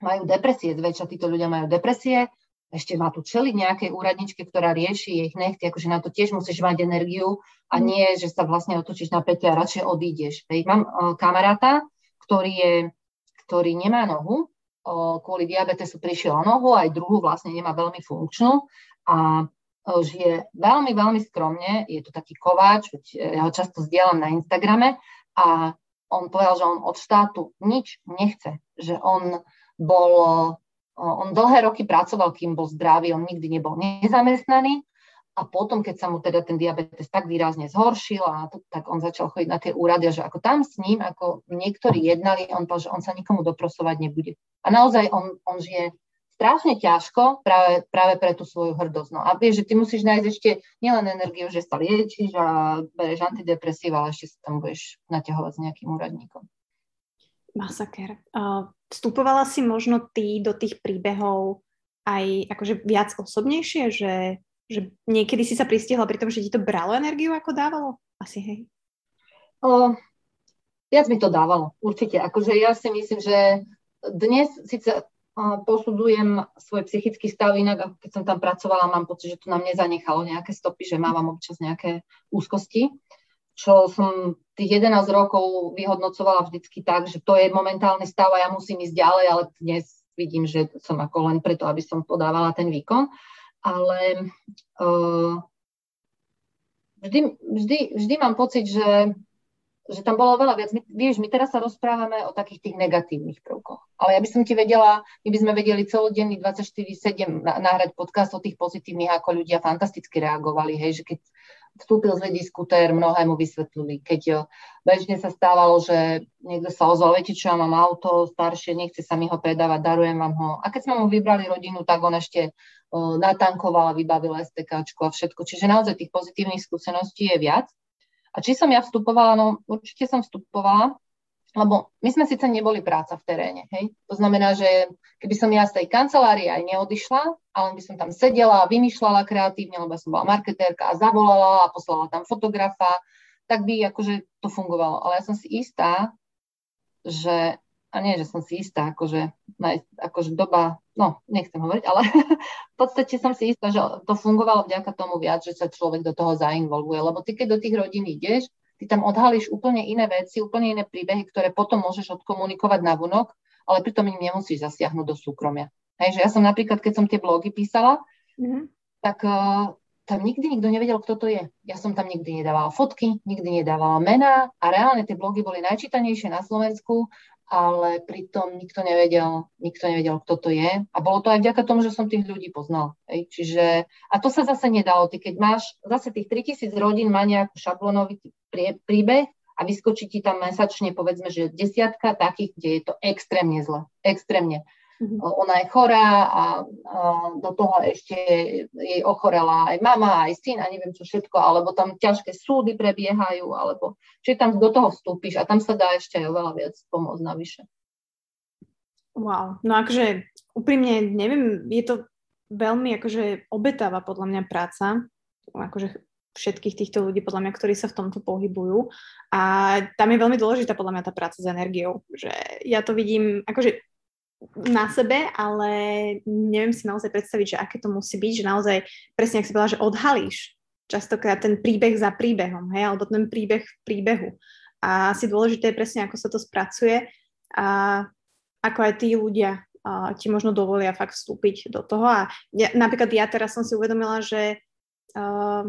majú depresie, zväčša títo ľudia majú depresie, ešte má tu čeliť nejakej úradničke, ktorá rieši ich nechty, akože na to tiež musíš mať energiu a nie, že sa vlastne otočíš na päte a radšej odídeš. Hej. Mám uh, kamaráta, ktorý, je, ktorý nemá nohu, uh, kvôli diabetesu prišiel o nohu, aj druhú vlastne nemá veľmi funkčnú a uh, žije veľmi, veľmi skromne, je to taký kováč, ja ho často zdieľam na Instagrame a on povedal, že on od štátu nič nechce, že on Bol, on dlhé roky pracoval, kým bol zdravý, on nikdy nebol nezamestnaný a potom, keď sa mu teda ten diabetes tak výrazne zhoršil, a to, tak on začal chodiť na tie úrady a že ako tam s ním, ako niektorí jednali, on povedal, že on sa nikomu doprosovať nebude. A naozaj on, on žije strašne ťažko práve, práve pre tú svoju hrdosť. No a vieš, že ty musíš nájsť ešte nielen energiu, že sa liečiš a bereš antidepresíva, ale ešte sa tam budeš naťahovať s nejakým úradníkom. Masaker. Vstupovala si možno ty do tých príbehov aj akože viac osobnejšie, že, že niekedy si sa pristihla pri tom, že ti to bralo energiu, ako dávalo? Asi hej. O, viac mi to dávalo, určite. Akože ja si myslím, že dnes síce posudzujem svoj psychický stav inak, ako keď som tam pracovala, mám pocit, že to na mne zanechalo nejaké stopy, že mávam občas nejaké úzkosti, čo som tých jedenásť rokov vyhodnocovala vždycky tak, že to je momentálny stav a ja musím ísť ďalej, ale dnes vidím, že som ako len preto, aby som podávala ten výkon. Ale uh, vždy, vždy, vždy mám pocit, že, že tam bolo veľa viac. My, vieš, my teraz sa rozprávame o takých tých negatívnych prvkoch. Ale ja by som ti vedela, my by sme vedeli celodenný dvadsaťštyri sedem nahrať podcast o tých pozitívnych, ako ľudia fantasticky reagovali, hej, že keď vstúpil z diskutér, mnohé mu vysvetlili. Keď bežne sa stávalo, že niekto sa ozval, viete čo, ja mám auto staršie, nechce sa mi ho predávať, darujem vám ho. A keď sme mu vybrali rodinu, tak on ešte uh, natankoval a vybavil STKčku a všetko. Čiže naozaj tých pozitívnych skúseností je viac. A či som ja vstupovala? No určite som vstupovala, lebo my sme síce neboli práca v teréne. Hej? To znamená, že keby som ja z tej kancelárie aj neodišla, ale by som tam sedela a vymýšľala kreatívne, lebo som bola marketérka a zavolala a poslala tam fotografa, tak by akože to fungovalo. Ale ja som si istá, že, a nie, že som si istá, akože, akože doba, no nechcem hovoriť, ale v podstate som si istá, že to fungovalo vďaka tomu viac, že sa človek do toho zainvolvuje. Lebo ty, keď do tých rodín ideš, ty tam odhalíš úplne iné veci, úplne iné príbehy, ktoré potom môžeš odkomunikovať na vonok, ale pritom im nemusíš zasiahnuť do súkromia. Hej, že ja som napríklad, keď som tie blogy písala, mm-hmm. tak uh, tam nikdy nikto nevedel, kto to je. Ja som tam nikdy nedávala fotky, nikdy nedávala mená a reálne tie blogy boli najčítanejšie na Slovensku, ale pritom nikto nevedel, nikto nevedel, kto to je. A bolo to aj vďaka tomu, že som tých ľudí poznala. Hej, čiže, a to sa zase nedalo. Ty, keď máš zase tých tritisíc rodín, má nejakú šablonový príbeh a vyskočí ti tam mesačne, povedzme, že desiatka takých, kde je to extrémne zle. Extrémne. Mm-hmm. Ona je chorá a, a do toho ešte jej ochorela aj mama, aj syn a neviem čo všetko, alebo tam ťažké súdy prebiehajú, alebo čiže tam do toho vstúpiš a tam sa dá ešte aj oveľa viac pomôcť navyše. Wow, no akože úprimne, neviem, je to veľmi akože obetáva podľa mňa práca, akože všetkých týchto ľudí, podľa mňa, ktorí sa v tomto pohybujú. A tam je veľmi dôležitá podľa mňa tá práca s energiou, že ja to vidím akože na sebe, ale neviem si naozaj predstaviť, že aké to musí byť, že naozaj presne, ak si bola, že odhalíš častokrát ten príbeh za príbehom, hej, alebo ten príbeh v príbehu. A asi dôležité je presne, ako sa to spracuje a ako aj tí ľudia a, ti možno dovolia fakt vstúpiť do toho. A ja, napríklad ja teraz som si uvedomila, že uh,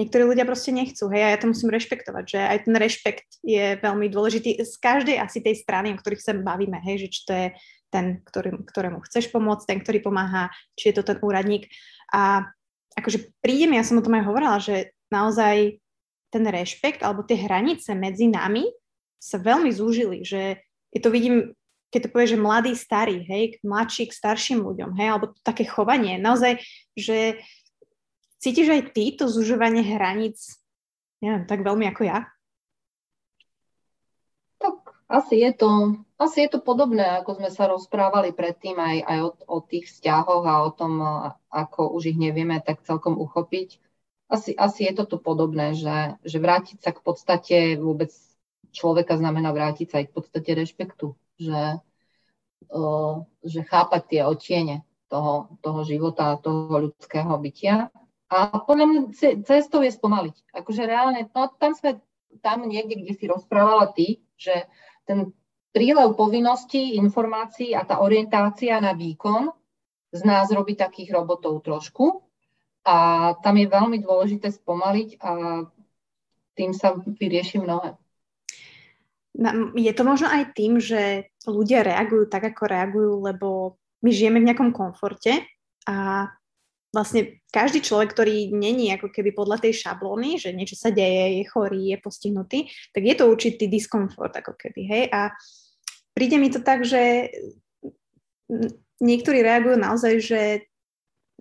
niektorí ľudia proste nechcú, hej, a ja to musím rešpektovať, že aj ten rešpekt je veľmi dôležitý z každej asi tej strany, o ktorých sa bavíme, hej, že či to je ten, ktorý, ktorému chceš pomôcť, ten, ktorý pomáha, či je to ten úradník. A akože príde mi, ja som o tom aj hovorila, že naozaj ten rešpekt alebo tie hranice medzi nami sa veľmi zúžili, že ja to vidím, keď to povie, že mladý, starý, hej, mladší k starším ľuďom, hej, alebo také chovanie, naozaj, že cítiš aj ty to zužovanie hraníc, neviem, tak veľmi ako ja? Tak asi je to, asi je to podobné, ako sme sa rozprávali predtým aj, aj o, o tých vzťahoch a o tom, ako už ich nevieme tak celkom uchopiť. Asi, asi je to tu podobné, že, že vrátiť sa k podstate vôbec človeka znamená vrátiť sa aj k podstate rešpektu, že, uh, že chápať tie odtiene toho, toho života, toho ľudského bytia. A podľa mňa cestou je spomaliť. Akože reálne, no, tam sme tam niekde, kde si rozprávala ty, že ten prílev povinností, informácií a tá orientácia na výkon z nás robí takých robotov trošku. A tam je veľmi dôležité spomaliť a tým sa vyrieši mnohé. Je to možno aj tým, že ľudia reagujú tak, ako reagujú, lebo my žijeme v nejakom komforte a vlastne každý človek, ktorý není ako keby podľa tej šablóny, že niečo sa deje, je chorý, je postihnutý, tak je to určitý diskomfort ako keby, hej. A príde mi to tak, že niektorí reagujú naozaj, že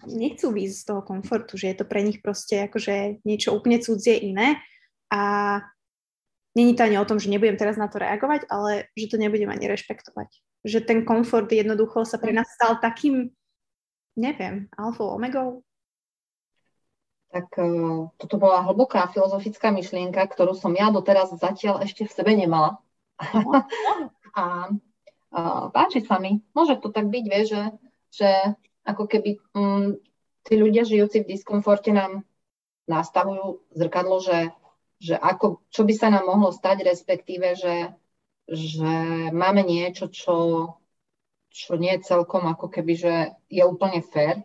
nechcú výjsť z toho komfortu, že je to pre nich proste akože niečo úplne cudzie iné a není to ani o tom, že nebudem teraz na to reagovať, ale že to nebudem ani rešpektovať. Že ten komfort jednoducho sa pre nás stal takým, neviem, alfou, omegou? Tak uh, toto bola hlboká filozofická myšlienka, ktorú som ja doteraz zatiaľ ešte v sebe nemala. No. A uh, páči sa mi. Môže to tak byť, vie, že, že ako keby um, tí ľudia žijúci v diskomforte nám nastavujú zrkadlo, že, že ako, čo by sa nám mohlo stať, respektíve, že, že máme niečo, čo čo nie je celkom ako keby, že je úplne fér.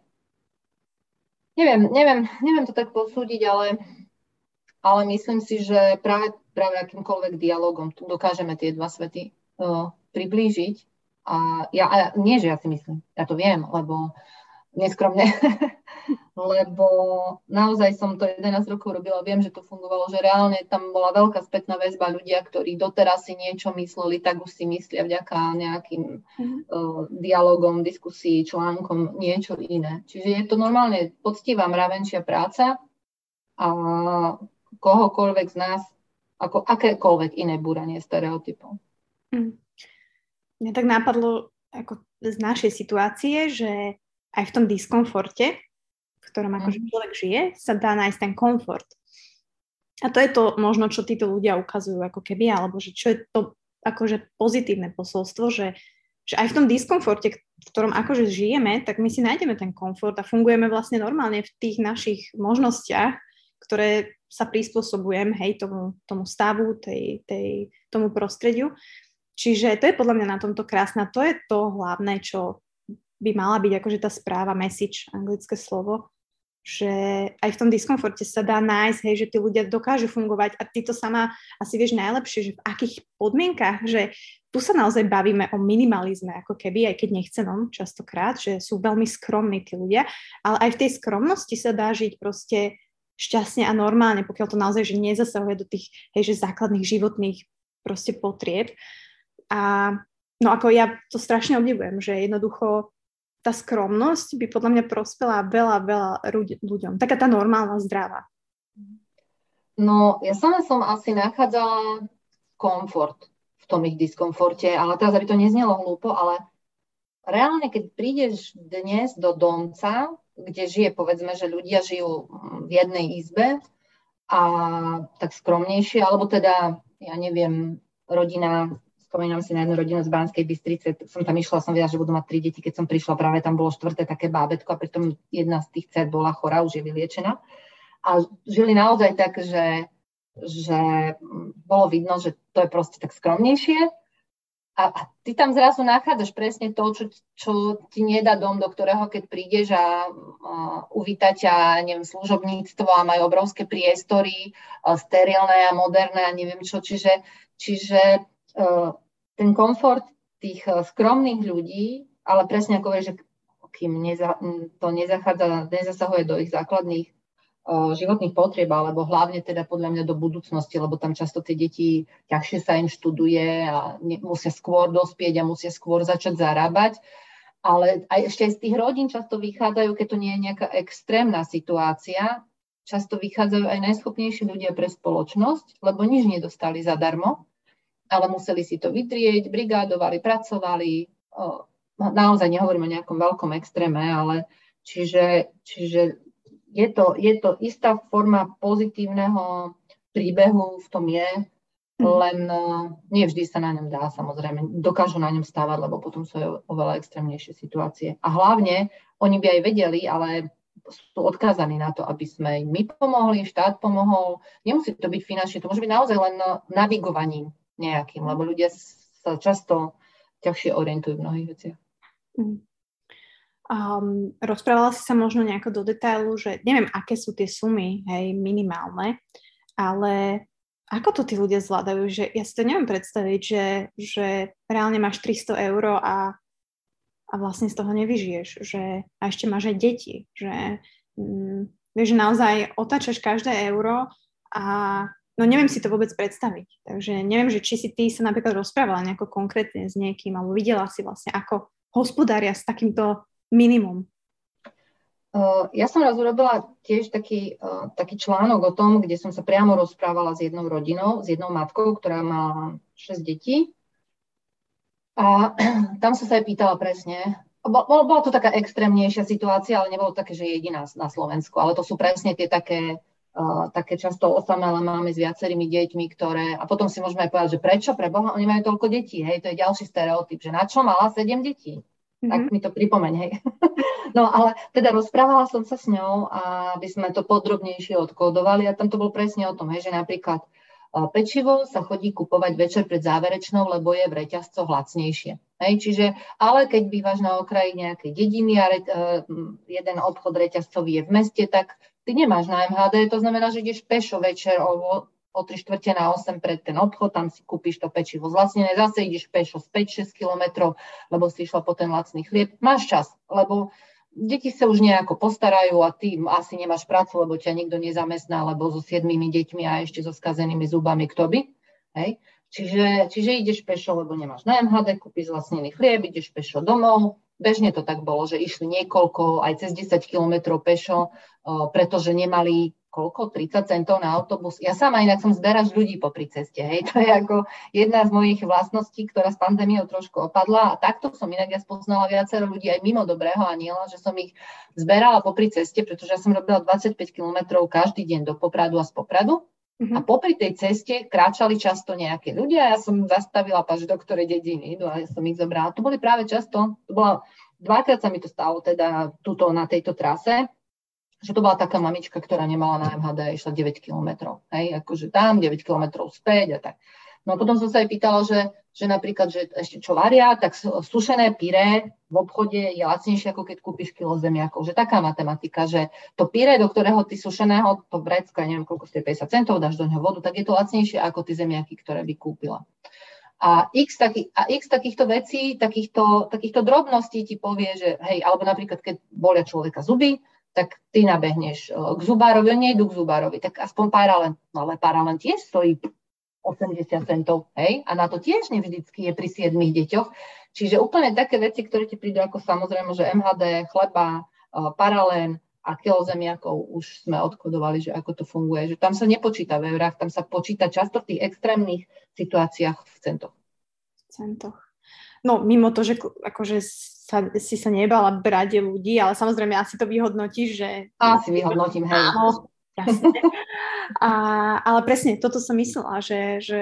Neviem, neviem, neviem to tak posúdiť, ale, ale myslím si, že práve, práve akýmkoľvek dialogom dokážeme tie dva svety uh, priblížiť. A ja, a nie, že ja si myslím, ja to viem, lebo neskromne, lebo naozaj som to jedenásť rokov robila, viem, že to fungovalo, že reálne tam bola veľká spätná väzba, ľudia, ktorí doteraz si niečo mysleli, tak už si myslia vďaka nejakým mm. uh, dialogom, diskusii, článkom, niečo iné. Čiže je to normálne poctivá mravenčia práca a kohokoľvek z nás, ako akékoľvek iné búranie stereotypov. Mm. Mne tak napadlo ako z našej situácie, že aj v tom diskomforte, v ktorom akože človek žije, sa dá nájsť ten komfort. A to je to možno, čo títo ľudia ukazujú ako keby, alebo že čo je to akože pozitívne posolstvo, že, že aj v tom diskomforte, v ktorom akože žijeme, tak my si nájdeme ten komfort a fungujeme vlastne normálne v tých našich možnostiach, ktoré sa prispôsobujem, hej, tomu, tomu stavu, tej, tej, tomu prostrediu. Čiže to je podľa mňa na tomto krásne. To je to hlavné, čo by mala byť akože tá správa, message, anglické slovo, že aj v tom diskomforte sa dá nájsť, hej, že tí ľudia dokážu fungovať a ty to sama asi vieš najlepšie, že v akých podmienkach, že tu sa naozaj bavíme o minimalizme, ako keby, aj keď nechcenom častokrát, že sú veľmi skromní tí ľudia, ale aj v tej skromnosti sa dá žiť proste šťastne a normálne, pokiaľ to naozaj že nezasahuje do tých, hej, že základných životných proste potrieb. A no ako ja to strašne obdivujem, že jednoducho tá skromnosť by podľa mňa prospela veľa, veľa ľuďom. Taká tá normálna, zdravá. No, ja sama som asi nachádzala komfort v tom ich diskomforte, ale teraz, aby to neznelo hlúpo, ale reálne, keď prídeš dnes do domca, kde žije, povedzme, že ľudia žijú v jednej izbe a tak skromnejšie, alebo teda, ja neviem, rodina... Spomínam si na jednu rodinu z Banskej Bystrice, som tam išla, som vedela, že budú mať tri deti, keď som prišla, práve tam bolo štvrté také bábätko a pritom jedna z tých dcér bola chorá, už je vyliečená. A žili naozaj tak, že, že bolo vidno, že to je proste tak skromnejšie. A, a ty tam zrazu nachádzaš presne to, čo, čo ti nedá dom, do ktorého keď prídeš a, a uvíta ťa, neviem, služobníctvo a majú obrovské priestory, a sterilné a moderné a neviem čo, čiže... čiže ten komfort tých skromných ľudí, ale presne ako vieš, že kým neza, to nezachádza, nezasahuje do ich základných uh, životných potrieb, alebo hlavne teda podľa mňa do budúcnosti, lebo tam často tie deti, ťažšie sa im študuje a ne, musia skôr dospieť a musia skôr začať zarábať. Ale aj ešte aj z tých rodín často vychádzajú, keď to nie je nejaká extrémna situácia, často vychádzajú aj najschopnejší ľudia pre spoločnosť, lebo nič nedostali zadarmo, ale museli si to vytrieť, brigádovali, pracovali. Naozaj nehovorím o nejakom veľkom extréme, ale čiže, čiže je to, je to istá forma pozitívneho príbehu, v tom je, len nie vždy sa na ňom dá, samozrejme. Dokážu na ňom stávať, lebo potom sú oveľa extrémnejšie situácie. A hlavne, oni by aj vedeli, ale sú odkázaní na to, aby sme my pomohli, štát pomohol. Nemusí to byť finančne, to môže byť naozaj len navigovaním nejakým, lebo ľudia sa často ťažšie orientujú v mnohých veciach. Um, rozprávala si sa možno nejako do detailu, že neviem, aké sú tie sumy, hej, minimálne, ale ako to tí ľudia zvládajú? Že ja si to neviem predstaviť, že, že reálne máš tristo eur a, a vlastne z toho nevyžiješ. Že, a ešte máš aj deti. Že, um, vieš, že naozaj otáčaš každé euro a no neviem si to vôbec predstaviť. Takže neviem, že či si ty sa napríklad rozprávala nejako konkrétne s niekým alebo videla si vlastne, ako hospodária s takýmto minimum. Uh, ja som raz urobila tiež taký, uh, taký článok o tom, kde som sa priamo rozprávala s jednou rodinou, s jednou matkou, ktorá má šesť detí. A tam som sa aj pýtala presne. Bola, bola to taká extrémnejšia situácia, ale nebolo také, že jediná na Slovensku. Ale to sú presne tie také... Uh, také často osamelé máme s viacerými deťmi, ktoré, a potom si môžeme aj povedať, že prečo, preboha, oni majú toľko detí, hej, to je ďalší stereotyp, že na čo mala sedem detí, mm-hmm. tak mi to pripomeň, hej. No ale teda rozprávala som sa s ňou, aby sme to podrobnejšie odkódovali a tam to bolo presne o tom, hej, že napríklad uh, pečivo sa chodí kupovať večer pred záverečnou, lebo je v reťazcoch lacnejšie, hej, čiže, ale keď bývaš na okraji nejakej dediny a re, uh, jeden obchod reťazcový je v meste, tak ty nemáš na em há dé, to znamená, že ideš pešo večer o, o tri štvrte na osem pred ten obchod, tam si kúpiš to pečivo zlacnené, zase ideš pešo z päť až šesť kilometrov, lebo si išla po ten lacný chlieb. Máš čas, lebo deti sa už nejako postarajú a ty asi nemáš prácu, lebo ťa nikto nezamestná, lebo so siedmými deťmi a ešte so skazenými zubami kto by. Hej. Čiže, čiže ideš pešo, lebo nemáš na em há dé, kúpiš vlastnený chlieb, ideš pešo domov. Bežne to tak bolo, že išli niekoľko, aj cez desať kilometrov pešo, pretože nemali koľko? tridsať centov na autobus. Ja sama inak som zberač ľudí popri ceste. Hej. To je ako jedna z mojich vlastností, ktorá s pandémiou trošku opadla. A takto som inak ja spoznala viacero ľudí aj mimo Dobrého anjela, že som ich zberala popri ceste, pretože ja som robila dvadsaťpäť kilometrov každý deň do Popradu a z Popradu. Uh-huh. A popri tej ceste kráčali často nejaké ľudia. Ja som zastavila, páč, do ktorej dediny idú, a ja som ich zobrala. To boli práve často, to bola, dvakrát sa mi to stalo, teda tuto na tejto trase, že to bola taká mamička, ktorá nemala na em há dé, išla deväť kilometrov. Hej, akože tam deväť kilometrov späť a tak. No a potom som sa aj pýtala, že, že napríklad, že ešte čo varia, tak sušené pyré v obchode je lacnejšie, ako keď kúpiš kilo zemiakov. Že taká matematika, že to pyré, do ktorého ty sušeného, to vrecka, neviem koľko ste, päťdesiat centov, dáš do neho vodu, tak je to lacnejšie, ako ty zemiaky, ktoré by kúpila. A x, taký, a x takýchto vecí, takýchto, takýchto drobností ti povie, že hej, alebo napríklad, keď bolia človeka zuby, tak ty nabehneš k zubárovi, oni nejdu k zubárovi, tak aspoň paralen, no ale paralen tiež stojí osemdesiat centov, hej, a na to tiež nevždycky je pri siedmých deťoch. Čiže úplne také veci, ktoré ti prídu ako samozrejme, že em há dé, chleba, paralén a kilo zemiakov už sme odkodovali, že ako to funguje, že tam sa nepočíta v eurách, tam sa počíta často v tých extrémnych situáciách v centoch. V centoch. No, mimo to, že akože sa, si sa nebala brať ľudí, ale samozrejme asi to vyhodnotíš, že... Asi vyhodnotím, hej. Áno. Jasne. A, ale presne, toto som myslela, že, že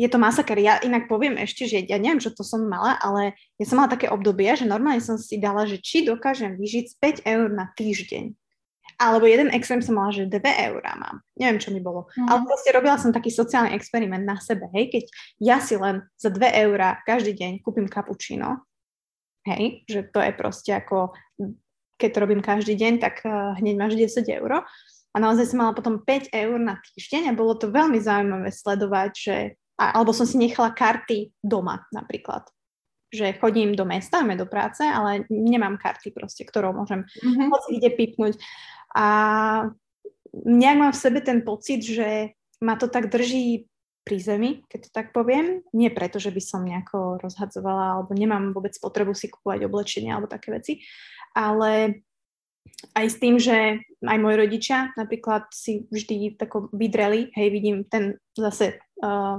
je to masaker. Ja inak poviem ešte, že ja neviem, že to som mala, ale ja som mala také obdobie, že normálne som si dala, že či dokážem vyžiť päť eur na týždeň. Alebo jeden extrém som mala, že dve eurá mám. Neviem, čo mi bolo. Mm. Ale proste robila som taký sociálny experiment na sebe, hej, keď ja si len za dve eurá každý deň kúpim kapučino, hej, že to je proste ako, keď to robím každý deň, tak uh, hneď máš desať eur. A naozaj som mala potom päť eur na týždeň a bolo to veľmi zaujímavé sledovať, že, alebo som si nechala karty doma napríklad. Že chodím do mesta, do práce, ale nemám karty proste, ktorou môžem mm-hmm. hoci kde pipnúť. A nejak mám v sebe ten pocit, že ma to tak drží pri zemi, keď to tak poviem. Nie preto, že by som nejako rozhadzovala, alebo nemám vôbec potrebu si kúpovať oblečenie alebo také veci, ale... Aj s tým, že aj moji rodičia napríklad si vždy tako vydreli, hej, vidím ten zase uh,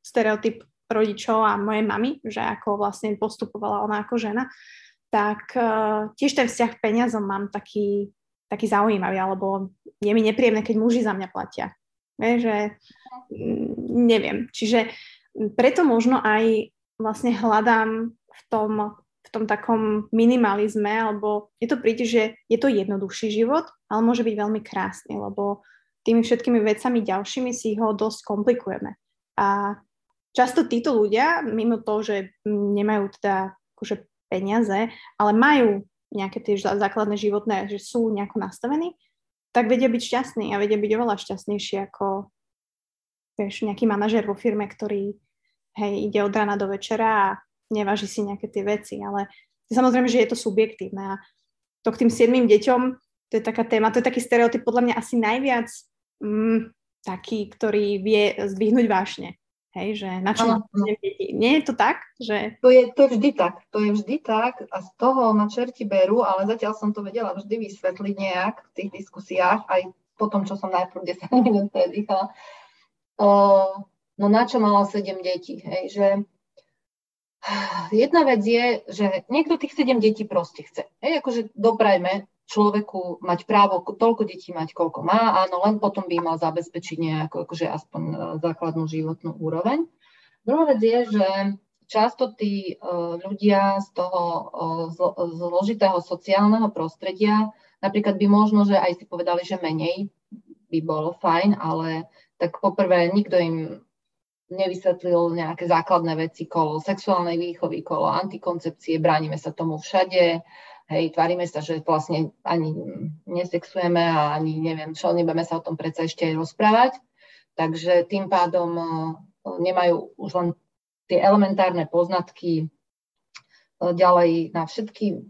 stereotyp rodičov a mojej mamy, že ako vlastne postupovala ona ako žena, tak uh, tiež ten vzťah k peniazom mám taký, taký zaujímavý, alebo je mi nepríjemné, keď muži za mňa platia. Vieš, že neviem. Čiže preto možno aj vlastne hľadám v tom v tom takom minimalizme, alebo je to príde, že je to jednoduchší život, ale môže byť veľmi krásny, lebo tými všetkými vecami ďalšími si ho dosť komplikujeme. A často títo ľudia, mimo toho, že nemajú teda akože peniaze, ale majú nejaké tie základné životné, že sú nejako nastavení, tak vedia byť šťastní a vedia byť oveľa šťastnejší ako vieš, nejaký manažér vo firme, ktorý hej, ide od rána do večera a neváži si nejaké tie veci, ale samozrejme, že je to subjektívne. A to k tým siedmým deťom, to je taká téma, to je taký stereotyp, podľa mňa asi najviac mm, taký, ktorý vie zdvihnúť vášne. Hej, že na čo deti. Nie je to tak? Že... To, je, to je vždy tak. To je vždy tak a z toho ma čerti berú, ale zatiaľ som to vedela vždy vysvetliť nejak v tých diskusiách, aj po tom, čo som najprv desať minút dýchala. Uh, no na čo mala sedem detí? Hej, že... Jedna vec je, že niekto tých sedem detí proste chce. Hej, akože doprajme človeku mať právo toľko detí mať, koľko má, áno, len potom by mal zabezpečiť nejakú, akože aspoň základnú životnú úroveň. Druhá vec je, že často tí uh, ľudia z toho uh, zlo, zložitého sociálneho prostredia, napríklad by možno, že aj si povedali, že menej by bolo fajn, ale tak poprvé nikto im nevysvetlil nejaké základné veci kolo sexuálnej výchovy, kolo antikoncepcie, bránime sa tomu všade, hej, tvárime sa, že vlastne ani nesexujeme a ani neviem čo, nebudeme sa o tom predsa ešte aj rozprávať. Takže tým pádom nemajú už len tie elementárne poznatky ďalej na všetky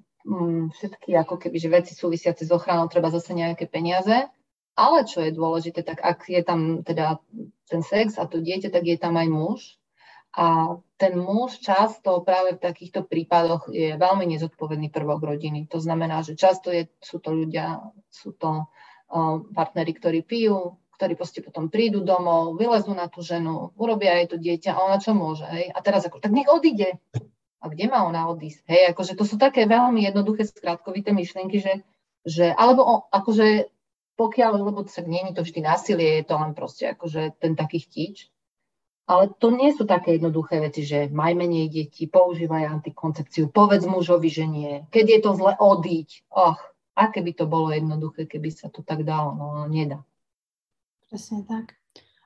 všetky ako keby, že veci súvisiace s ochranou treba zase nejaké peniaze. Ale čo je dôležité, tak ak je tam teda ten sex a to dieťa, tak je tam aj muž. A ten muž často práve v takýchto prípadoch je veľmi nezodpovedný prvok rodiny. To znamená, že často je, sú to ľudia, sú to um, partneri, ktorí pijú, ktorí proste potom prídu domov, vylezú na tú ženu, urobia jej to dieťa a ona čo môže, hej? A teraz ako, tak nech odíde. A kde má ona odísť? Hej, akože to sú také veľmi jednoduché skrátkovité myšlienky, že, že alebo o, akože pokiaľ, lebo však nie je to vždy násilie, je to len proste akože ten taký chtič. Ale to nie sú také jednoduché veci, že maj menej detí, používaj antikoncepciu, povedz mužovi, že nie. Keď je to zle, odíď. Och, aké by to bolo jednoduché, keby sa to tak dalo, no nedá. Presne tak.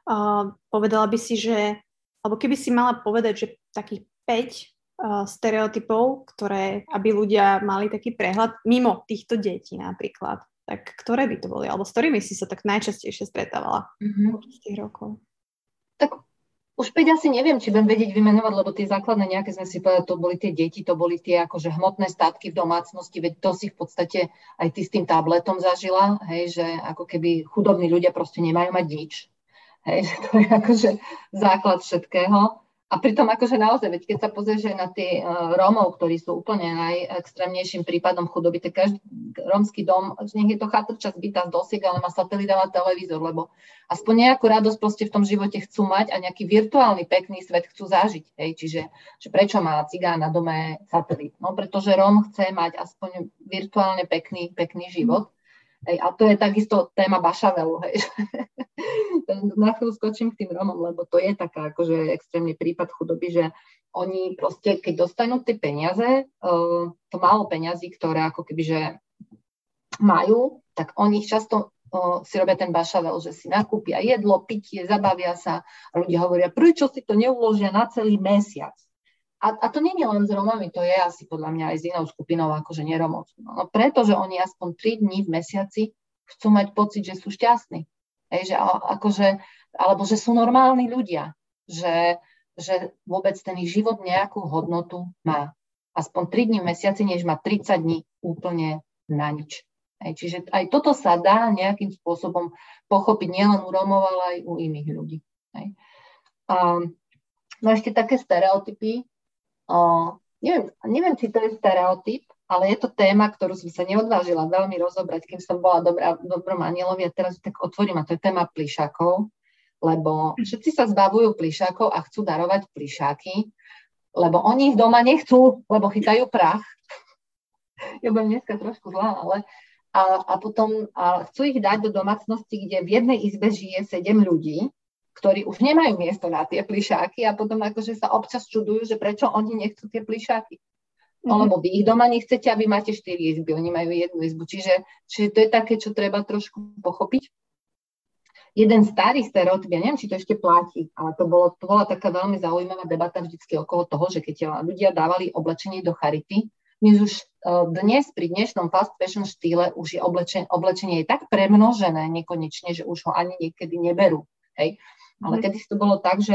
Uh, povedala by si, že, alebo keby si mala povedať, že takých päť uh, stereotypov, ktoré, aby ľudia mali taký prehľad, mimo týchto detí napríklad, tak ktoré by to boli? Alebo s ktorými si sa tak najčastejšie stretávala mm-hmm. z tých rokov? Tak už päť asi neviem, či budem vedieť vymenovať, lebo tie základné nejaké sme si povedali, to boli tie deti, to boli tie akože hmotné statky v domácnosti, veď to si v podstate aj ty s tým tabletom zažila, hej, že ako keby chudobní ľudia proste nemajú mať nič. Hej, že to je akože základ všetkého. A pritom akože naozaj, veď keď sa pozrieš na tie Rómov, ktorí sú úplne najextrémnejším prípadom chudoby, tak každý rómsky dom, nech je to chatrča zbytá z dosiek, ale má satelitálny televízor, lebo aspoň nejakú radosť proste v tom živote chcú mať a nejaký virtuálny pekný svet chcú zažiť. Hej, čiže že prečo má cigán na dome satelit? No pretože Róm chce mať aspoň virtuálne pekný, pekný život. Hej, a to je takisto téma Bašavelu. Hej. Na chvíľu skočím k tým Rómom, lebo to je taká akože extrémny prípad chudoby, že oni proste, keď dostanú tie peniaze, to málo peňazí, ktoré ako keby, že majú, tak oni ich často o, si robia ten bašavel, že si nakúpia jedlo, pitie, zabavia sa a ľudia hovoria, prečo si to neuložia na celý mesiac. A, a to nie je len s Romami, to je asi podľa mňa aj s inou skupinou, akože neromov. No pretože oni aspoň tri dni v mesiaci chcú mať pocit, že sú šťastní. Hej, že akože, alebo že sú normálni ľudia, že, že vôbec ten ich život nejakú hodnotu má. Aspoň tri dni v mesiaci, než má tridsať dní úplne na nič. Hej, čiže aj toto sa dá nejakým spôsobom pochopiť nielen u Rómov, ale aj u iných ľudí. Hej. Um, no ešte také stereotypy. Um, neviem, neviem, či to je stereotyp, ale je to téma, ktorú som sa neodvážila veľmi rozobrať, kým som bola dobrá, dobrom anjelovi a teraz tak otvorím a to je téma plyšákov, lebo všetci sa zbavujú plyšákov a chcú darovať plyšáky, lebo oni ich doma nechcú, lebo chytajú prach. Ja budem dneska trošku zlá, ale a, a potom a chcú ich dať do domácnosti, kde v jednej izbe žije sedem ľudí, ktorí už nemajú miesto na tie plyšáky a potom akože sa občas čudujú, že prečo oni nechcú tie plyšáky. Mm-hmm. Lebo vy ich doma nechcete a vy máte štyri izby, oni majú jednu izbu. Čiže, čiže to je také, čo treba trošku pochopiť. Jeden starý stereotyp, ja neviem, či to ešte platí, ale to, bolo, to bola taká veľmi zaujímavá debata vždycky okolo toho, že keď ľudia dávali oblečenie do charity, dnes už dnes pri dnešnom fast fashion štýle už je oblečenie, oblečenie je tak premnožené nekonečne, že už ho ani niekedy neberú. Hej? Ale mm. kedysi to bolo tak, že,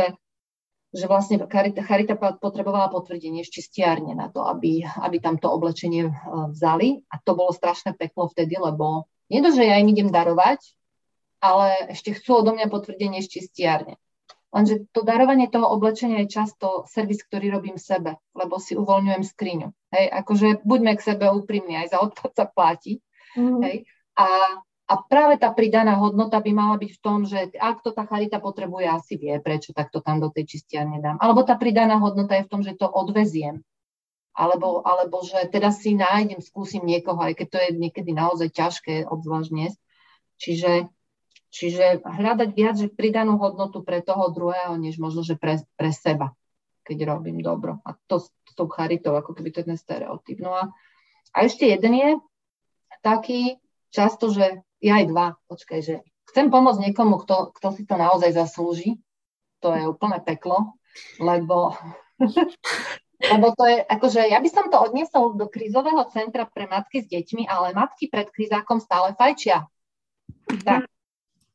že vlastne charita, charita potrebovala potvrdenie z čistiarne na to, aby, aby tam to oblečenie vzali a to bolo strašné peklo vtedy, lebo nie to, že ja im idem darovať, ale ešte chcú odo mňa potvrdenie z čistiarne. Lenže to darovanie toho oblečenia je často servis, ktorý robím sebe, lebo si uvoľňujem skriňu. Hej, akože buďme k sebe úprimní, aj za odpad sa platí. Mm. Hej, a, a práve tá pridaná hodnota by mala byť v tom, že ak to tá charita potrebuje, asi vie, prečo tak to tam do tej čistiarne dám. Alebo tá pridaná hodnota je v tom, že to odveziem. Alebo, alebo že teda si nájdem, skúsim niekoho, aj keď to je niekedy naozaj ťažké, obzvlášť dnes. Čiže... Čiže hľadať viac, že pridanú hodnotu pre toho druhého, než možno, že pre, pre seba, keď robím dobro. A to s tou charitou, ako keby to je ten stereotyp. No a, a ešte jeden je taký často, že ja aj dva, počkaj, že chcem pomôcť niekomu, kto, kto si to naozaj zaslúži. To je úplne peklo, lebo... Lebo to je, akože ja by som to odniesol do krízového centra pre matky s deťmi, ale matky pred krizákom stále fajčia. Tak.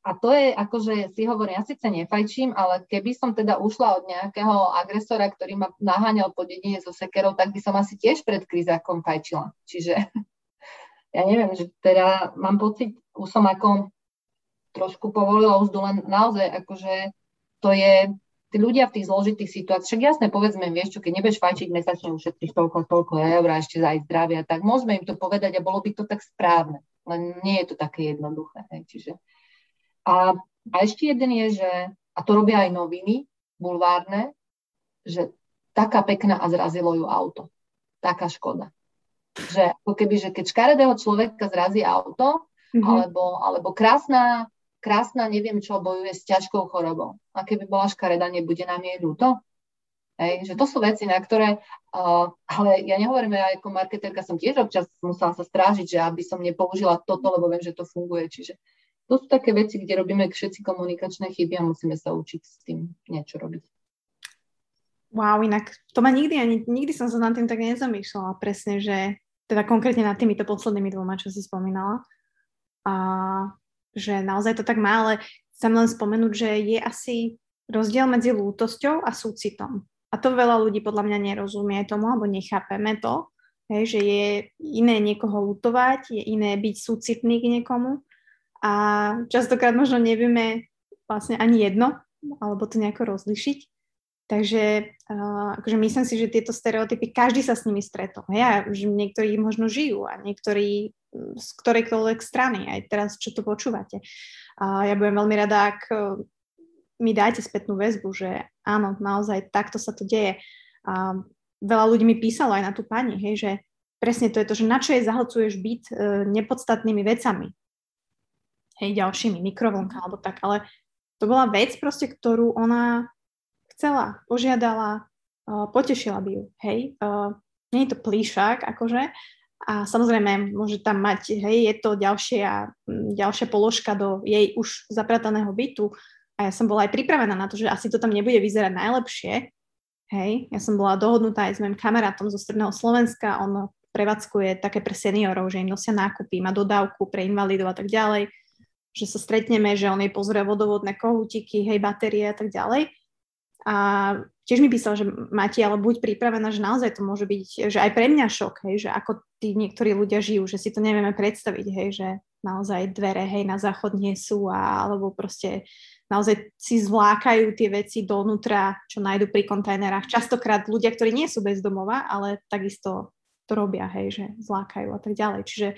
A to je, akože si hovorím, ja síce nefajčím, ale keby som teda ušla od nejakého agresora, ktorý ma naháňal po dedine so sekerou, tak by som asi tiež pred krizákom fajčila. Čiže ja neviem, že teda mám pocit, už som ako trošku povolila úzdu, len naozaj akože to je, tí ľudia v tých zložitých situáciách, však jasné, povedzme im, vieš čo, keď nebudeš fajčiť, mesačne ušetriš toľko, toľko eur a ešte za ich zdravia, tak môžeme im to povedať a bolo by to tak správne. Len nie je to také jednoduché, hej, čiže... A, a ešte jeden je, že, a to robia aj noviny bulvárne, že taká pekná a zrazilo ju auto. Taká škoda. Že ako keby, že keď škaredého človeka zrazí auto, mm-hmm. alebo, alebo krásna, krásna, neviem čo, bojuje s ťažkou chorobou. A keby bola škareda, nebude nám jej ľúto. Hej, že to sú veci, na ktoré, uh, ale ja nehovorím, ja ako marketerka som tiež občas musela sa strážiť, že aby som nepoužila toto, lebo viem, že to funguje, čiže to sú také veci, kde robíme všetci komunikačné chyby a musíme sa učiť s tým niečo robiť. Wow, inak to ma nikdy, ani, nikdy som sa nad tým tak nezamýšľala presne, že teda konkrétne nad týmito poslednými dvoma, čo si spomínala, a že naozaj to tak má, ale chcem len spomenúť, že je asi rozdiel medzi lútosťou a súcitom. A to veľa ľudí podľa mňa nerozumie tomu, alebo nechápeme to, hej, že je iné niekoho lútovať, je iné byť súcitný k niekomu. A častokrát možno nevieme vlastne ani jedno, alebo to nejako rozlišiť. Takže uh, akože myslím si, že tieto stereotypy, každý sa s nimi stretol. Ja, že niektorí možno žijú a niektorí z ktorejkoľvek strany. Aj teraz, čo to počúvate. Uh, ja budem veľmi rada, ak uh, mi dáte spätnú väzbu, že áno, naozaj takto sa to deje. Uh, veľa ľudí mi písalo aj na tú pani, hej, že presne to je to, že na čo jej zahlcuješ byt uh, nepodstatnými vecami. Hej, ďalšími, mikrovlnka alebo tak, ale to bola vec proste, ktorú ona chcela, požiadala, uh, potešila by ju, hej. Uh, nie je to plíšak, akože, a samozrejme môže tam mať, hej, je to ďalšia, ďalšia položka do jej už zaprataného bytu a ja som bola aj pripravená na to, že asi to tam nebude vyzerať najlepšie, hej. Ja som bola dohodnutá aj s mojim kamarátom zo Stredného Slovenska, on prevádzkuje také pre seniorov, že im nosia nákupy, má dodávku pre invalidov a tak ďalej, že sa stretneme, že on jej pozrie vodovodné kohútiky, hej, batérie a tak ďalej. A tiež mi písal, že Mati, ale buď pripravená, že naozaj to môže byť, že aj pre mňa šok, hej, že ako tí niektorí ľudia žijú, že si to nevieme predstaviť, hej, že naozaj dvere, hej, na záchod nie sú a, alebo proste naozaj si zvlákajú tie veci donútra, čo nájdu pri kontajnerách. Častokrát ľudia, ktorí nie sú bez domova, ale takisto to robia, hej, že zvlákajú a tak ďalej. Čiže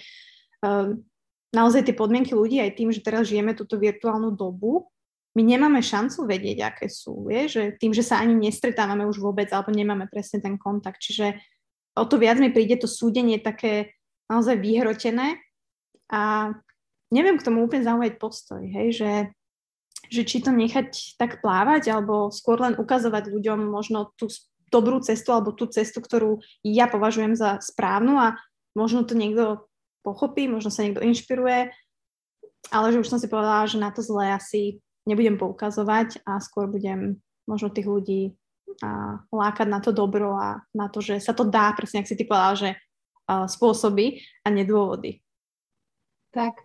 um, naozaj tie podmienky ľudí aj tým, že teraz žijeme túto virtuálnu dobu, my nemáme šancu vedieť, aké sú, je, že tým, že sa ani nestretávame už vôbec, alebo nemáme presne ten kontakt. Čiže o to viac mi príde to súdenie také naozaj vyhrotené a neviem k tomu úplne zaujať postoj, hej, že, že či to nechať tak plávať, alebo skôr len ukazovať ľuďom možno tú dobrú cestu, alebo tú cestu, ktorú ja považujem za správnu a možno to niekto pochopí, možno sa niekto inšpiruje, ale že už som si povedala, že na to zlé asi nebudem poukazovať a skôr budem možno tých ľudí a, lákať na to dobro a na to, že sa to dá, presne ak si ty povedala, že a, spôsoby a nedôvody. Tak,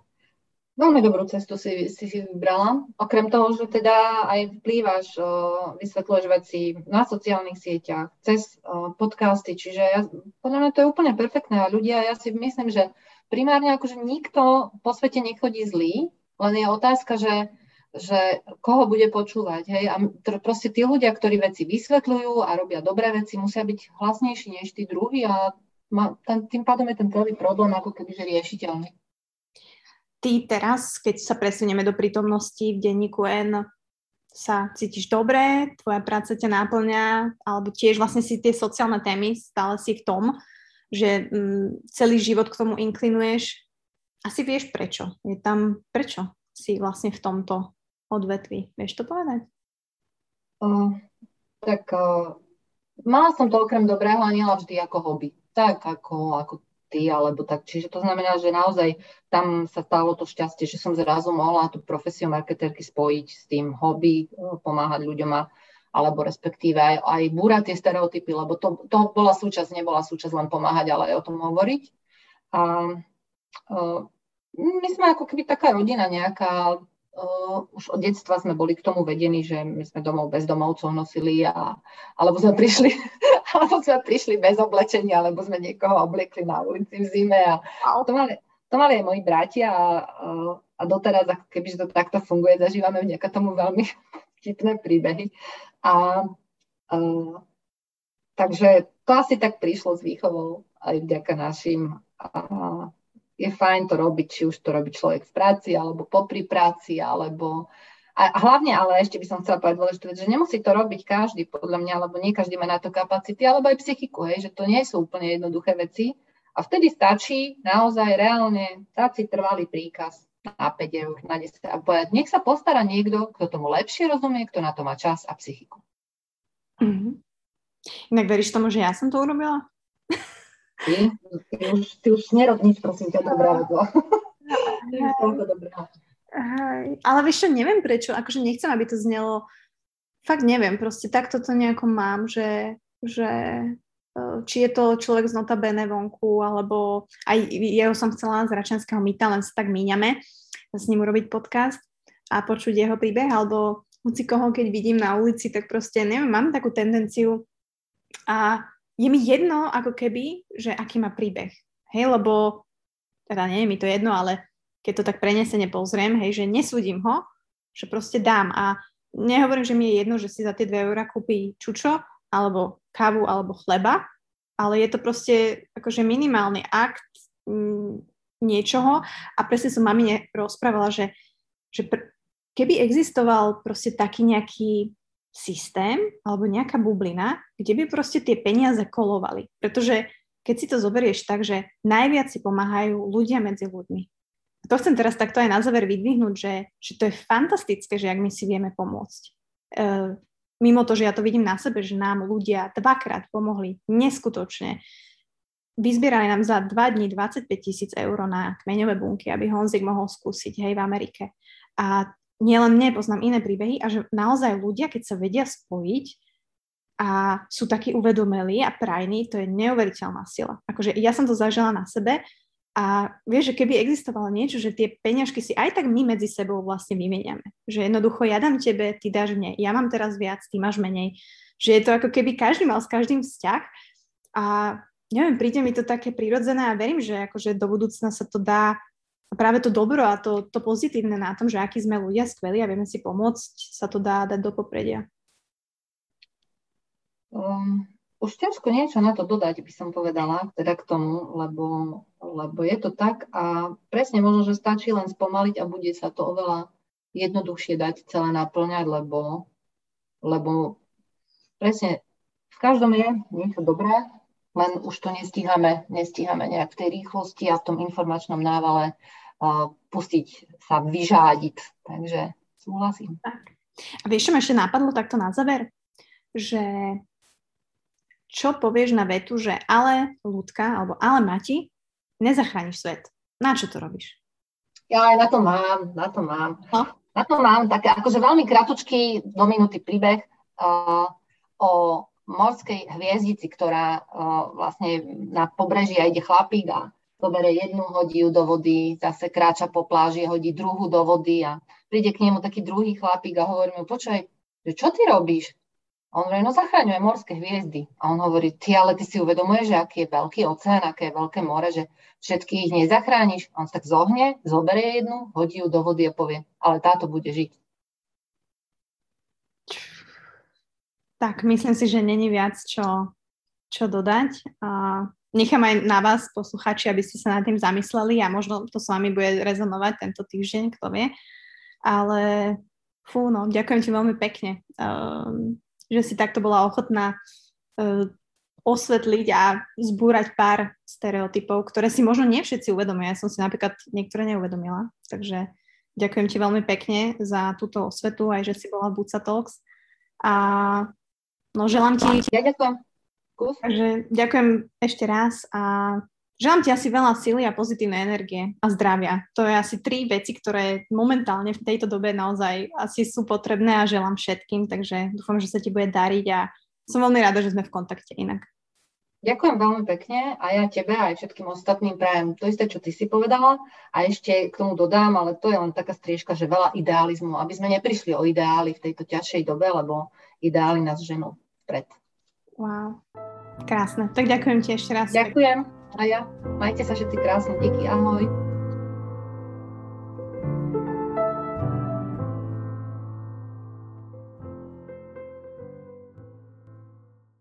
veľmi dobrú cestu si, si, si vybrala. Okrem toho, že teda aj vplývaš, o, vysvetľuješ veci na sociálnych sieťach, cez o, podcasty, čiže ja, podľa mňa to je úplne perfektné a ľudia, ja si myslím, že primárne akože nikto po svete nechodí zlý, len je otázka, že, že koho bude počúvať. Hej? A tr- proste tí ľudia, ktorí veci vysvetľujú a robia dobré veci, musia byť hlasnejší než tí druhí a ma, ten, tým pádom je ten celý problém ako kebyže riešiteľný. Ty teraz, keď sa presunieme do prítomnosti v denníku N, sa cítiš dobre, tvoja práca ťa náplňa, alebo tiež vlastne si tie sociálne témy stále si v tom, že celý život k tomu inklinuješ. Asi vieš prečo. Je tam prečo si vlastne v tomto odvetví. Vieš to povedať? Uh, tak uh, mala som to okrem dobrého anjela vždy ako hobby. Tak ako, ako ty, alebo tak. Čiže to znamená, že naozaj tam sa stalo to šťastie, že som zrazu mohla tú profesiu marketérky spojiť s tým hobby, pomáhať ľuďom a alebo respektíve aj, aj búrať tie stereotypy, lebo to, to bola súčasť, nebola súčasť len pomáhať, ale aj o tom hovoriť. A, a my sme ako keby taká rodina nejaká, a už od detstva sme boli k tomu vedení, že my sme domov bez domovcov nosili, a, alebo, sme prišli, alebo sme prišli bez oblečenia, alebo sme niekoho obliekli na ulici v zime. A to, mali, to mali aj moji bratia a, a doteraz, kebyže to takto funguje, zažívame vďaka tomu veľmi vtipné príbehy. A, a, takže to asi tak prišlo s výchovou aj vďaka našim. A, je fajn to robiť, či už to robí človek v práci, alebo popri práci, alebo... A hlavne, ale ešte by som chcela povedať, že nemusí to robiť každý, podľa mňa, alebo nie každý má na to kapacity, alebo aj psychiku, hej, že to nie sú úplne jednoduché veci. A vtedy stačí naozaj reálne dať si trvalý príkaz na päť eur, na desať a povedať, nech sa postará niekto, kto tomu lepšie rozumie, kto na to má čas a psychiku. Mm-hmm. Inak veríš tomu, že ja som to urobila? Ty, ty už, už nerob nič, prosím ťa, dobrá vedla. Ale vieš čo, neviem prečo, akože nechcem, aby to znelo, fakt neviem, proste takto to nejako mám, že, že či je to človek z nota bene vonku, alebo aj jeho som chcela z Račianského mýta, len sa tak míňame, s ním urobiť podcast a počuť jeho príbeh, alebo hoci koho, keď vidím na ulici, tak proste neviem, mám takú tendenciu a je mi jedno, ako keby, že aký má príbeh, hej, lebo, teda nie je mi to jedno, ale keď to tak prenesene pozriem, hej, že nesúdim ho, že proste dám a nehovorím, že mi je jedno, že si za tie dve eurá kúpi čučo, alebo kávu, alebo chleba, ale je to proste akože minimálny akt m, niečoho a presne som mami rozprávala, že, že pr- keby existoval proste taký nejaký systém alebo nejaká bublina, kde by proste tie peniaze kolovali. Pretože keď si to zoberieš tak, že najviac si pomáhajú ľudia medzi ľuďmi. A to chcem teraz takto aj na záver vydvihnúť, že, že to je fantastické, že ak my si vieme pomôcť. E, mimo to, že ja to vidím na sebe, že nám ľudia dvakrát pomohli neskutočne. Vyzbierali nám za dva dní dvadsaťpäť tisíc eur na kmeňové bunky, aby Honzik mohol skúsiť, hej, v Amerike. A nielen mne, poznám iné príbehy a že naozaj ľudia, keď sa vedia spojiť a sú takí uvedomelí a prajní, to je neuveriteľná sila. Akože ja som to zažila na sebe a vieš, že keby existovalo niečo, že tie peňažky si aj tak my medzi sebou vlastne vymeniame. Že jednoducho ja dám tebe, ty dáš mne, ja mám teraz viac, ty máš menej. Že je to ako keby každý mal s každým vzťah a neviem, príde mi to také prirodzené a verím, že akože do budúcna sa to dá. A práve to dobro a to, to pozitívne na tom, že akí sme ľudia skvelí a vieme si pomôcť, sa to dá dať do popredia. Um, už ťažko niečo na to dodať, by som povedala, teda k tomu, lebo, lebo je to tak a presne možno, že stačí len spomaliť a bude sa to oveľa jednoduchšie dať celé naplňať, lebo, lebo presne v každom je niečo dobré, len už to nestíhame, nestíhame nejak v tej rýchlosti a v tom informačnom návale uh, pustiť sa vyžádiť. Takže súhlasím. Tak. A vieš, čo ma ešte napadlo takto na záver? Že čo povieš na vetu, že ale Ľudka, alebo ale Mati, nezachrániš svet. Na čo to robíš? Ja aj na to mám, na to mám. No? Na to mám také, akože veľmi kratučký, do minúty príbeh uh, o morskej hviezdici, ktorá uh, vlastne na pobreží a ide chlapík a pobere jednu, hodí ju do vody, zase kráča po pláži, hodí druhú do vody a príde k nemu taký druhý chlapík a hovorí mu, počkaj, čo ty robíš? A on hovorí, no zachraňuje morské hviezdy. A on hovorí, ty, ale ty si uvedomuješ, že aký je veľký oceán, aké je veľké more, že všetky ich nezachrániš. A on sa tak zohne, zoberie jednu, hodí ju do vody a povie, ale táto bude žiť. Tak, myslím si, že není viac, čo, čo dodať. A nechám aj na vás, posluchači, aby ste sa nad tým zamysleli a možno to s vami bude rezonovať tento týždeň, kto vie. Ale fú, no, ďakujem ti veľmi pekne, um, že si takto bola ochotná um, osvetliť a zbúrať pár stereotypov, ktoré si možno nie všetci uvedomia. Ja som si napríklad niektoré neuvedomila. Takže ďakujem ti veľmi pekne za túto osvetu, aj že si bola v Buca Talks. A no, želám ti... Ja ďakujem. Takže ďakujem ešte raz a želám ti asi veľa síly a pozitívnej energie a zdravia. To je asi tri veci, ktoré momentálne v tejto dobe naozaj asi sú potrebné a želám všetkým, takže dúfam, že sa ti bude dariť a som veľmi rada, že sme v kontakte inak. Ďakujem veľmi pekne a ja tebe aj všetkým ostatným prajem to isté, čo ty si povedala a ešte k tomu dodám, ale to je len taká striežka, že veľa idealizmu, aby sme neprišli o ideály v tejto ťažšej dobe, lebo ideály nás ženú pred. Wow, krásne. Tak ďakujem ti ešte raz. Ďakujem a ja. Majte sa všetci krásne. Díky, ahoj.